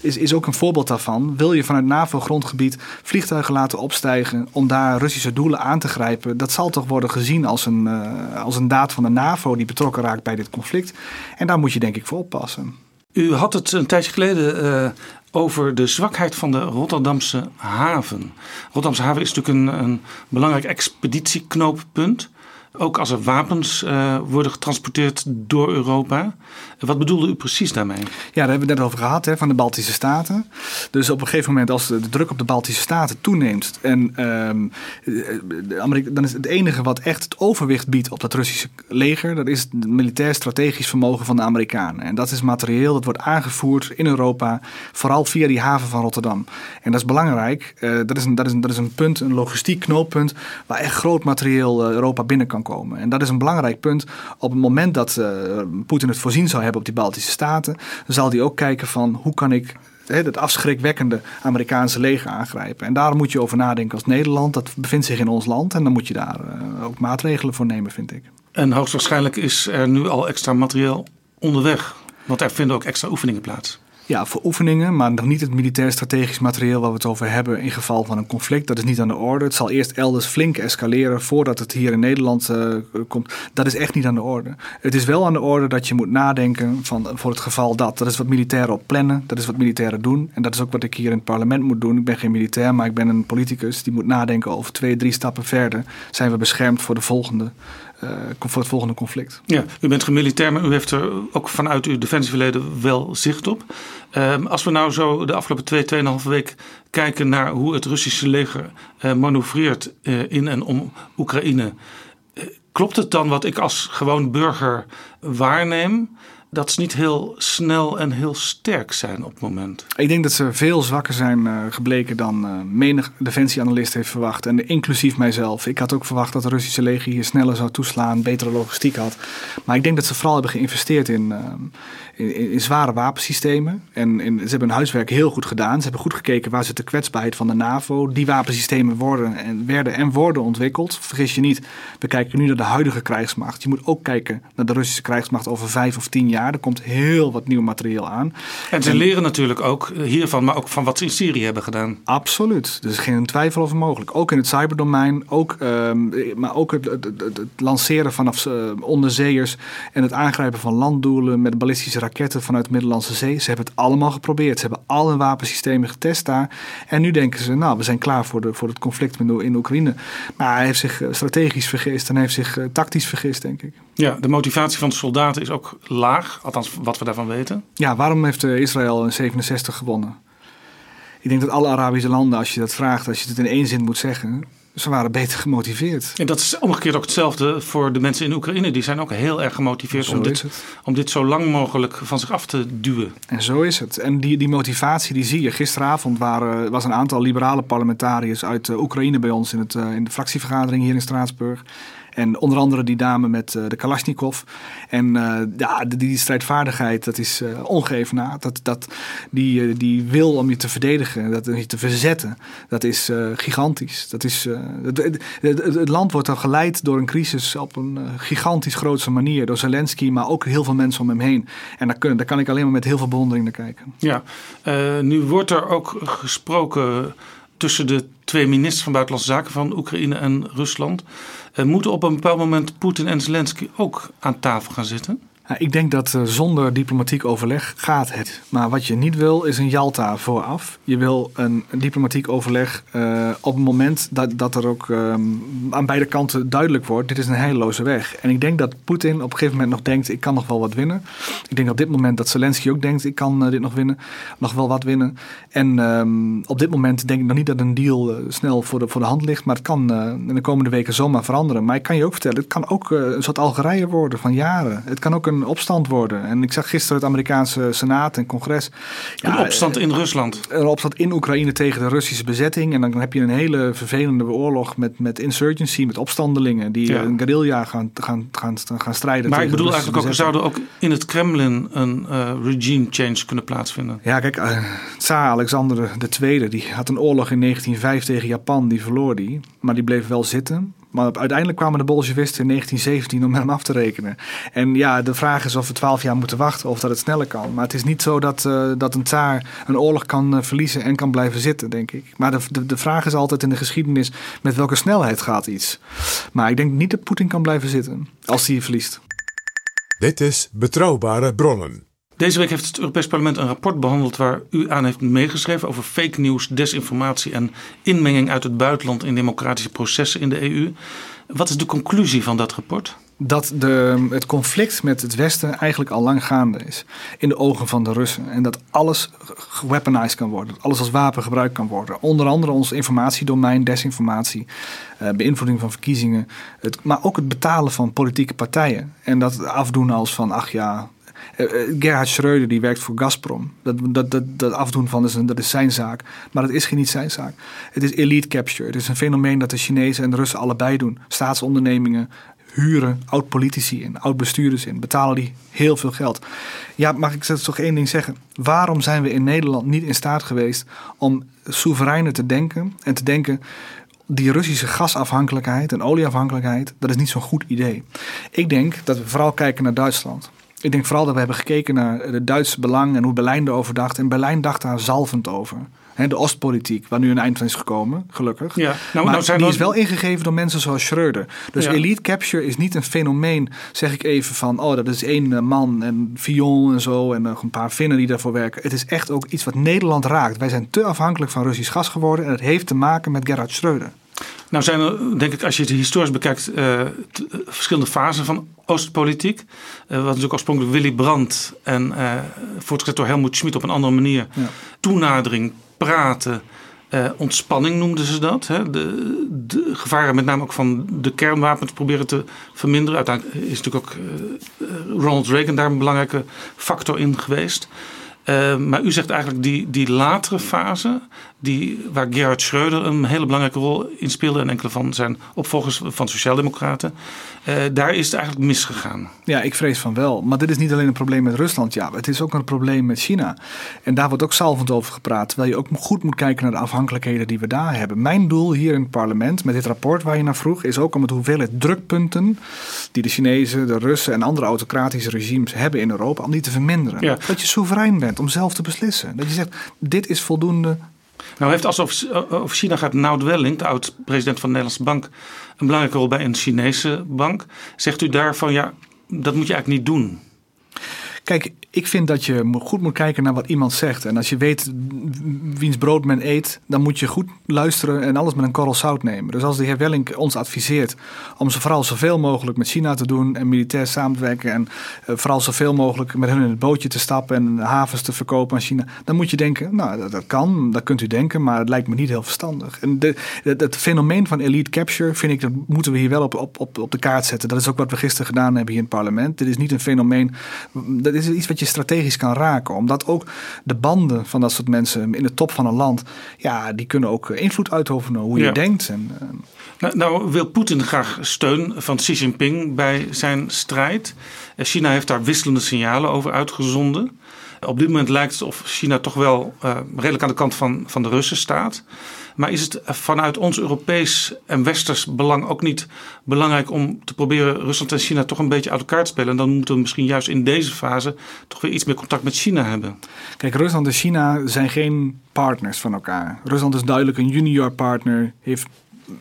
is ook een voorbeeld daarvan. Wil je vanuit NAVO-grondgebied vliegtuigen laten opstijgen om daar Russische doelen aan te grijpen, dat zal toch worden gezien als een daad van de NAVO die betrokken raakt bij dit conflict. En daar moet je denk ik voor oppassen. U had het een tijdje geleden over de zwakheid van de Rotterdamse haven. Rotterdamse haven is natuurlijk een belangrijk expeditieknooppunt. Ook als er wapens worden getransporteerd door Europa. Wat bedoelde u precies daarmee? Ja, daar hebben we het net over gehad, van de Baltische Staten. Dus op een gegeven moment als de druk op de Baltische Staten toeneemt, dan is het enige wat echt het overwicht biedt op dat Russische leger, dat is het militair strategisch vermogen van de Amerikanen. En dat is materieel dat wordt aangevoerd in Europa, vooral via die haven van Rotterdam. En dat is belangrijk. Dat is een punt, een logistiek knooppunt, waar echt groot materieel Europa binnen kan komen. En dat is een belangrijk punt. Op het moment dat Poetin het voorzien zou hebben op die Baltische Staten, zal die ook kijken van hoe kan ik het afschrikwekkende Amerikaanse leger aangrijpen. En daar moet je over nadenken als Nederland. Dat bevindt zich in ons land en dan moet je daar ook maatregelen voor nemen, vind ik. En hoogstwaarschijnlijk is er nu al extra materieel onderweg. Want er vinden ook extra oefeningen plaats. Ja, voor oefeningen, maar nog niet het militair strategisch materieel waar we het over hebben in geval van een conflict. Dat is niet aan de orde. Het zal eerst elders flink escaleren voordat het hier in Nederland komt. Dat is echt niet aan de orde. Het is wel aan de orde dat je moet nadenken van voor het geval dat. Dat is wat militairen op plannen, dat is wat militairen doen. En dat is ook wat ik hier in het parlement moet doen. Ik ben geen militair, maar ik ben een politicus die moet nadenken over 2-3 stappen verder. Zijn we beschermd voor de volgende voor het volgende conflict. Ja, u bent gemilitair, maar u heeft er ook vanuit uw defensieverleden wel zicht op. Als we nou zo de afgelopen 2,5 week kijken naar hoe het Russische leger manoeuvreert in en om Oekraïne. Klopt het dan wat ik als gewoon burger waarneem? Dat ze niet heel snel en heel sterk zijn op het moment. Ik denk dat ze veel zwakker zijn gebleken dan menig defensieanalist heeft verwacht. En inclusief mijzelf. Ik had ook verwacht dat het Russische leger hier sneller zou toeslaan, betere logistiek had. Maar ik denk dat ze vooral hebben geïnvesteerd in zware wapensystemen. En ze hebben hun huiswerk heel goed gedaan. Ze hebben goed gekeken waar zit de kwetsbaarheid van de NAVO. Die wapensystemen werden ontwikkeld. Vergis je niet, we kijken nu naar de huidige krijgsmacht. Je moet ook kijken naar de Russische krijgsmacht over 5 of 10 jaar. Er komt heel wat nieuw materiaal aan. En ze leren natuurlijk ook hiervan, maar ook van wat ze in Syrië hebben gedaan. Absoluut. Dus geen twijfel over mogelijk. Ook in het cyberdomein, maar ook het lanceren vanaf onderzeeërs en het aangrijpen van landdoelen met ballistische raketten vanuit de Middellandse Zee. Ze hebben het allemaal geprobeerd. Ze hebben alle wapensystemen getest daar. En nu denken ze, we zijn klaar voor het conflict in Oekraïne. Maar hij heeft zich strategisch vergist en hij heeft zich tactisch vergist, denk ik. Ja, de motivatie van de soldaten is ook laag, althans wat we daarvan weten. Ja, waarom heeft Israël in 1967 gewonnen? Ik denk dat alle Arabische landen, als je dat vraagt, als je het in één zin moet zeggen, ze waren beter gemotiveerd. En dat is omgekeerd ook hetzelfde voor de mensen in Oekraïne. Die zijn ook heel erg gemotiveerd om dit zo lang mogelijk van zich af te duwen. En zo is het. En die motivatie die zie je. Gisteravond was een aantal liberale parlementariërs uit Oekraïne bij ons in de fractievergadering hier in Straatsburg. En onder andere die dame met de Kalashnikov. En die strijdvaardigheid, dat is ongeëvenaard. Die wil om je te verdedigen, om je te verzetten, dat is gigantisch. Dat is, het land wordt dan geleid door een crisis op een gigantisch grootse manier. Door Zelensky, maar ook heel veel mensen om hem heen. En daar kan ik alleen maar met heel veel bewondering naar kijken. Ja, nu wordt er ook gesproken tussen de twee ministers van Buitenlandse Zaken van Oekraïne en Rusland. Moeten op een bepaald moment Poetin en Zelensky ook aan tafel gaan zitten? Ja, ik denk dat zonder diplomatiek overleg gaat het. Maar wat je niet wil is een Jalta vooraf. Je wil een diplomatiek overleg op het moment dat er ook aan beide kanten duidelijk wordt. Dit is een heilloze weg. En ik denk dat Poetin op een gegeven moment nog denkt, ik kan nog wel wat winnen. Ik denk op dit moment dat Zelensky ook denkt, ik kan dit nog winnen. Nog wel wat winnen. En op dit moment denk ik nog niet dat een deal snel voor de hand ligt. Maar het kan in de komende weken zomaar veranderen. Maar ik kan je ook vertellen, het kan ook een soort Algerije worden van jaren. Het kan ook een opstand worden. En ik zag gisteren het Amerikaanse Senaat en Congres. Een opstand in Rusland. Een opstand in Oekraïne tegen de Russische bezetting. En dan heb je een hele vervelende oorlog met insurgency, met opstandelingen die een guerrilla gaan strijden. Maar tegen ik bedoel eigenlijk ook, bezetting. Zou er ook in het Kremlin een regime change kunnen plaatsvinden? Ja, kijk, Tsaar Alexander II, die had een oorlog in 1905 tegen Japan, die verloor die. Maar die bleef wel zitten. Maar uiteindelijk kwamen de bolsjewisten in 1917 om hem af te rekenen. En ja, de vraag is of we 12 jaar moeten wachten of dat het sneller kan. Maar het is niet zo dat een tsaar een oorlog kan verliezen en kan blijven zitten, denk ik. Maar de vraag is altijd in de geschiedenis, met welke snelheid gaat iets? Maar ik denk niet dat Poetin kan blijven zitten als hij verliest. Dit is Betrouwbare Bronnen. Deze week heeft het Europees Parlement een rapport behandeld waar u aan heeft meegeschreven over fake news, desinformatie en inmenging uit het buitenland in democratische processen in de EU. Wat is de conclusie van dat rapport? Dat het conflict met het Westen eigenlijk al lang gaande is. In de ogen van de Russen. En dat alles geweaponized kan worden. Dat alles als wapen gebruikt kan worden. Onder andere ons informatiedomein, desinformatie, beïnvloeding van verkiezingen. Maar ook het betalen van politieke partijen. En dat afdoen als van, ach ja, Gerhard Schröder die werkt voor Gazprom. Dat afdoen van, dat is zijn zaak. Maar dat is niet zijn zaak. Het is elite capture. Het is een fenomeen dat de Chinezen en de Russen allebei doen. Staatsondernemingen huren oud-politici in, oud-bestuurders in, betalen die heel veel geld. Ja, mag ik toch één ding zeggen? Waarom zijn we in Nederland niet in staat geweest om soevereiner te denken en te denken, die Russische gasafhankelijkheid en olieafhankelijkheid, dat is niet zo'n goed idee. Ik denk dat we vooral kijken naar Duitsland. Ik denk vooral dat we hebben gekeken naar het Duitse belang en hoe Berlijn erover dacht. En Berlijn dacht daar zalvend over. De Oostpolitiek, waar nu een eind van is gekomen, gelukkig. Ja, maar die is wel ingegeven door mensen zoals Schröder. Dus ja, elite capture is niet een fenomeen, zeg ik even, van dat is één man en Fillon en zo en nog een paar Finnen die daarvoor werken. Het is echt ook iets wat Nederland raakt. Wij zijn te afhankelijk van Russisch gas geworden en het heeft te maken met Gerhard Schröder. Nou zijn er, denk ik, als je het historisch bekijkt, verschillende fasen van Oostpolitiek. Wat natuurlijk oorspronkelijk Willy Brandt en voortgezet door Helmut Schmidt op een andere manier. Ja. Toenadering, praten, ontspanning noemden ze dat. Hè? De gevaren met name ook van de kernwapens proberen te verminderen. Uiteindelijk is natuurlijk ook Ronald Reagan daar een belangrijke factor in geweest. Maar u zegt eigenlijk die latere fase, waar Gerhard Schröder een hele belangrijke rol in speelde en enkele van zijn opvolgers van Sociaaldemocraten, daar is het eigenlijk misgegaan. Ja, ik vrees van wel. Maar dit is niet alleen een probleem met Rusland, ja. Het is ook een probleem met China. En daar wordt ook zalvend over gepraat, terwijl je ook goed moet kijken naar de afhankelijkheden die we daar hebben. Mijn doel hier in het parlement, met dit rapport waar je naar vroeg, is ook om het hoeveelheid drukpunten die de Chinezen, de Russen en andere autocratische regimes hebben in Europa, om die te verminderen. Ja. Dat je soeverein bent om zelf te beslissen. Dat je zegt, dit is voldoende. Nou heeft, als het over China gaat, Nout Wellink, de oud-president van de Nederlandse Bank, een belangrijke rol bij een Chinese bank. Zegt u daarvan, ja, dat moet je eigenlijk niet doen? Kijk, ik vind dat je goed moet kijken naar wat iemand zegt. En als je weet wiens brood men eet, dan moet je goed luisteren en alles met een korrel zout nemen. Dus als de heer Wellink ons adviseert om vooral zoveel mogelijk met China te doen en militair samenwerken en vooral zoveel mogelijk met hun in het bootje te stappen en havens te verkopen aan China, dan moet je denken, nou dat kan, dat kunt u denken, maar het lijkt me niet heel verstandig. En het fenomeen van elite capture, vind ik, dat moeten we hier wel op de kaart zetten. Dat is ook wat we gisteren gedaan hebben hier in het parlement. Dit is niet een fenomeen, dat is iets wat je strategisch kan raken. Omdat ook de banden van dat soort mensen in de top van een land, ja, die kunnen ook invloed uitoefenen hoe je denkt. Nou wil Poetin graag steun van Xi Jinping bij zijn strijd. China heeft daar wisselende signalen over uitgezonden. Op dit moment lijkt het of China toch wel redelijk aan de kant van de Russen staat. Maar is het vanuit ons Europees en Westers belang ook niet belangrijk om te proberen Rusland en China toch een beetje uit elkaar te spelen? En dan moeten we misschien juist in deze fase toch weer iets meer contact met China hebben. Kijk, Rusland en China zijn geen partners van elkaar. Rusland is duidelijk een junior partner, heeft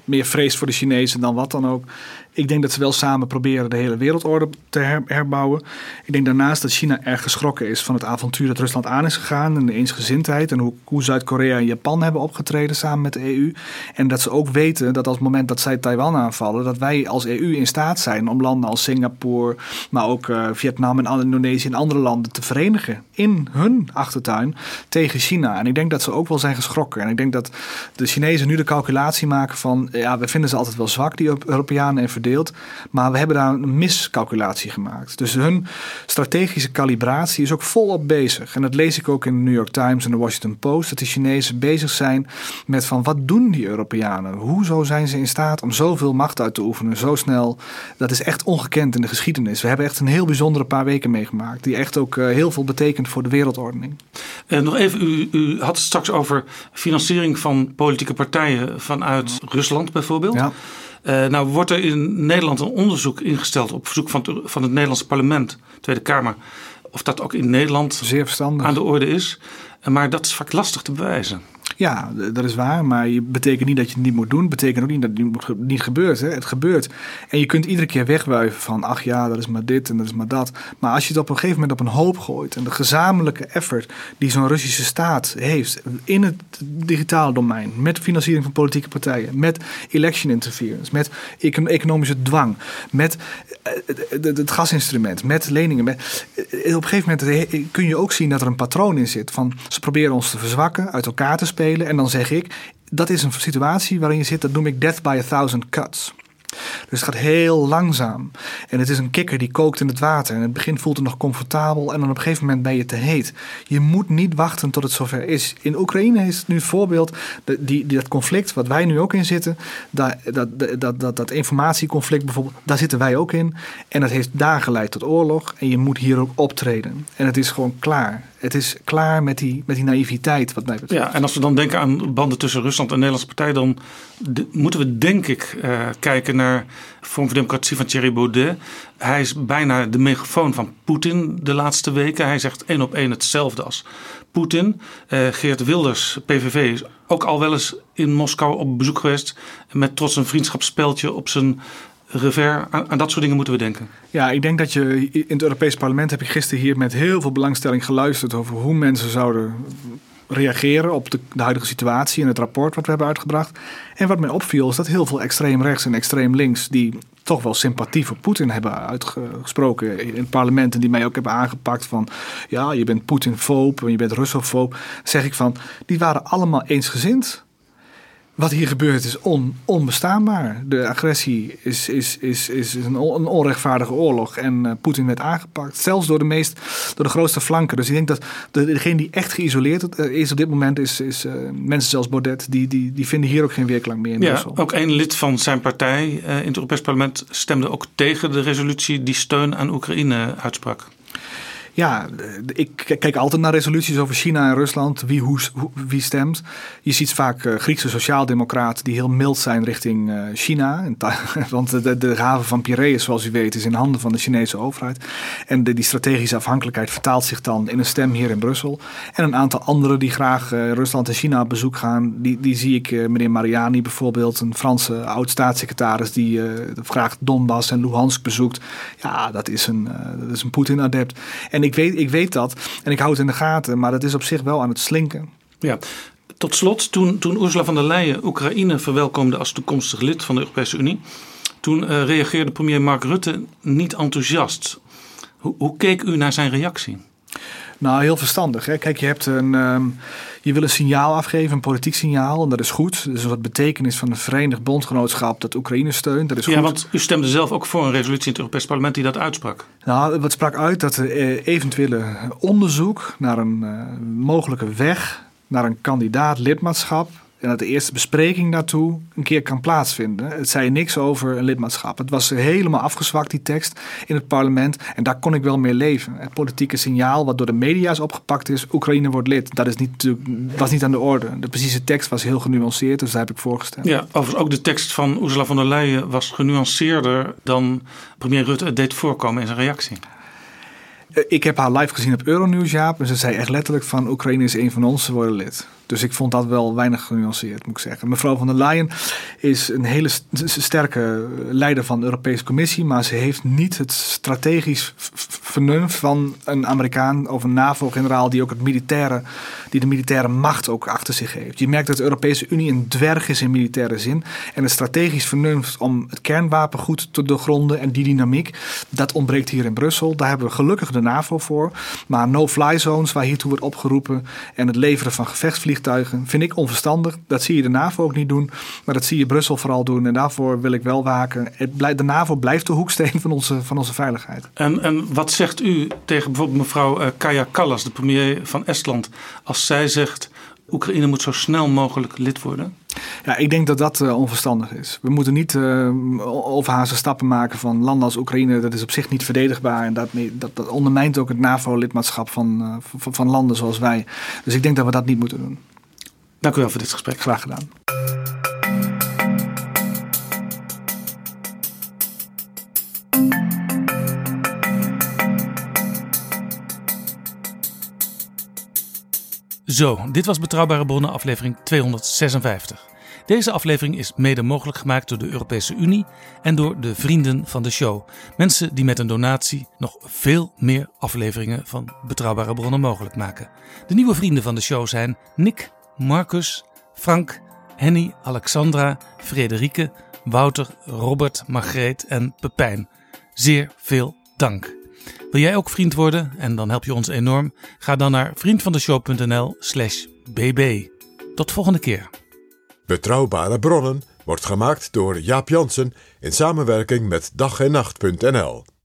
meer vrees voor de Chinezen dan wat dan ook. Ik denk dat ze wel samen proberen de hele wereldorde te herbouwen. Ik denk daarnaast dat China erg geschrokken is van het avontuur dat Rusland aan is gegaan en de eensgezindheid en hoe Zuid-Korea en Japan hebben opgetreden samen met de EU. En dat ze ook weten dat als het moment dat zij Taiwan aanvallen, dat wij als EU in staat zijn om landen als Singapore, maar ook Vietnam en Indonesië en andere landen te verenigen in hun achtertuin tegen China. En ik denk dat ze ook wel zijn geschrokken. En ik denk dat de Chinezen nu de calculatie maken van, ja, we vinden ze altijd wel zwak, die Europeanen en verdeeld, maar we hebben daar een miscalculatie gemaakt. Dus hun strategische kalibratie is ook volop bezig. En dat lees ik ook in de New York Times en de Washington Post, dat de Chinezen bezig zijn met van, wat doen die Europeanen? Hoezo zijn ze in staat om zoveel macht uit te oefenen, zo snel? Dat is echt ongekend in de geschiedenis. We hebben echt een heel bijzondere paar weken meegemaakt, die echt ook heel veel betekent voor de wereldordening. Nog even, u had het straks over financiering van politieke partijen vanuit Rusland bijvoorbeeld. Ja. Nou wordt er in Nederland een onderzoek ingesteld op verzoek van het Nederlandse parlement, Tweede Kamer, of dat ook in Nederland aan de orde is. Maar dat is vaak lastig te bewijzen. Ja, dat is waar, maar het betekent niet dat je het niet moet doen. Het betekent ook niet dat het niet gebeurt. Hè. Het gebeurt. En je kunt iedere keer wegwuiven van, ach ja, dat is maar dit en dat is maar dat. Maar als je het op een gegeven moment op een hoop gooit en de gezamenlijke effort die zo'n Russische staat heeft in het digitale domein, met financiering van politieke partijen, met election interference, met economische dwang, met het gasinstrument, met leningen. Op een gegeven moment kun je ook zien dat er een patroon in zit van, ze proberen ons te verzwakken, uit elkaar te spelen. En dan zeg ik, dat is een situatie waarin je zit, dat noem ik death by 1,000 cuts. Dus het gaat heel langzaam. En het is een kikker die kookt in het water. En in het begin voelt het nog comfortabel. En dan op een gegeven moment ben je te heet. Je moet niet wachten tot het zover is. In Oekraïne is het nu het voorbeeld. Dat conflict wat wij nu ook in zitten. Dat informatieconflict bijvoorbeeld. Daar zitten wij ook in. En dat heeft daar geleid tot oorlog. En je moet hier ook optreden. En het is gewoon klaar. Het is klaar met die naïviteit wat mij betreft. Ja, en als we dan denken aan banden tussen Rusland en de Nederlandse partij, dan moeten we denk ik kijken naar Vorm voor Democratie van Thierry Baudet. Hij is bijna de megafoon van Poetin de laatste weken. Hij zegt 1 op 1 hetzelfde als Poetin. Geert Wilders, PVV, is ook al wel eens in Moskou op bezoek geweest, met trots een vriendschapsspeeltje op zijn revers. Aan dat soort dingen moeten we denken. Ja, ik denk dat je in het Europees Parlement, heb ik gisteren hier met heel veel belangstelling geluisterd over hoe mensen zouden reageren op de huidige situatie en het rapport wat we hebben uitgebracht. En wat mij opviel is dat heel veel extreem rechts en extreem links, die toch wel sympathie voor Poetin hebben uitgesproken in het parlement, en die mij ook hebben aangepakt van, ja, je bent Poetinfoob en je bent Russofoob, zeg ik van, die waren allemaal eensgezind. Wat hier gebeurt is onbestaanbaar. De agressie is een onrechtvaardige oorlog. En Poetin werd aangepakt. Zelfs door de grootste flanken. Dus ik denk dat degene die echt geïsoleerd is op dit moment, is mensen zoals Baudet. Die vinden hier ook geen weerklank meer in Brussel. Ja, ook één lid van zijn partij in het Europees Parlement stemde ook tegen de resolutie die steun aan Oekraïne uitsprak. Ja, ik kijk altijd naar resoluties over China en Rusland. Wie stemt. Je ziet vaak Griekse sociaaldemocraten die heel mild zijn richting China. Want de haven van Piraeus, zoals u weet, is in handen van de Chinese overheid. En die strategische afhankelijkheid vertaalt zich dan in een stem hier in Brussel. En een aantal anderen die graag Rusland en China op bezoek gaan. Die zie ik, meneer Mariani bijvoorbeeld, een Franse oud-staatssecretaris die graag Donbass en Luhansk bezoekt. Ja, dat is een Poetin-adept. En ik weet dat en ik hou het in de gaten, maar dat is op zich wel aan het slinken. Ja. Tot slot, toen Ursula von der Leyen Oekraïne verwelkomde als toekomstig lid van de Europese Unie, toen reageerde premier Mark Rutte niet enthousiast. Hoe keek u naar zijn reactie? Nou, heel verstandig. Hè? Kijk, je wil een signaal afgeven, een politiek signaal. En dat is goed. Dus wat betekenis van een verenigd bondgenootschap dat Oekraïne steunt. Dat is goed. Ja, want u stemde zelf ook voor een resolutie in het Europees Parlement die dat uitsprak. Nou, wat sprak uit dat eventuele onderzoek naar een mogelijke weg naar een kandidaat lidmaatschap, en dat de eerste bespreking daartoe een keer kan plaatsvinden. Het zei niks over een lidmaatschap. Het was helemaal afgezwakt, die tekst, in het parlement. En daar kon ik wel mee leven. Het politieke signaal wat door de media is opgepakt is, Oekraïne wordt lid. Dat was niet aan de orde. De precieze tekst was heel genuanceerd, dus daar heb ik voorgestemd. Ja, overigens ook de tekst van Ursula von der Leyen was genuanceerder dan premier Rutte het deed voorkomen in zijn reactie. Ik heb haar live gezien op Euronews, Jaap. En ze zei echt letterlijk van, Oekraïne is een van ons, ze worden lid. Dus ik vond dat wel weinig genuanceerd, moet ik zeggen. Mevrouw van der Leyen is een hele sterke leider van de Europese Commissie, maar ze heeft niet het strategisch vernuft van een Amerikaan of een NAVO-generaal die ook de militaire macht ook achter zich heeft. Je merkt dat de Europese Unie een dwerg is in militaire zin. En het strategisch vernuft om het kernwapen goed te doorgronden en die dynamiek, dat ontbreekt hier in Brussel. Daar hebben we gelukkig de NAVO voor. Maar no-fly zones waar hiertoe wordt opgeroepen en het leveren van gevechtsvliegtuigen vind ik onverstandig. Dat zie je de NAVO ook niet doen. Maar dat zie je Brussel vooral doen. En daarvoor wil ik wel waken. De NAVO blijft de hoeksteen van onze veiligheid. En wat zegt u tegen bijvoorbeeld mevrouw Kaja Kallas, de premier van Estland, als zij zegt, Oekraïne moet zo snel mogelijk lid worden? Ja, ik denk dat dat onverstandig is. We moeten niet overhaaste stappen maken van landen als Oekraïne. Dat is op zich niet verdedigbaar. En dat ondermijnt ook het NAVO-lidmaatschap van landen zoals wij. Dus ik denk dat we dat niet moeten doen. Dank u wel voor dit gesprek. Graag gedaan. Zo, dit was Betrouwbare Bronnen aflevering 256. Deze aflevering is mede mogelijk gemaakt door de Europese Unie en door de vrienden van de show. Mensen die met een donatie nog veel meer afleveringen van Betrouwbare Bronnen mogelijk maken. De nieuwe vrienden van de show zijn Nick, Marcus, Frank, Henny, Alexandra, Frederike, Wouter, Robert, Margreet en Pepijn. Zeer veel dank. Wil jij ook vriend worden? En dan help je ons enorm. Ga dan naar vriendvandeshow.nl/bb. Tot volgende keer. Betrouwbare Bronnen wordt gemaakt door Jaap Jansen in samenwerking met dag-en-nacht.nl.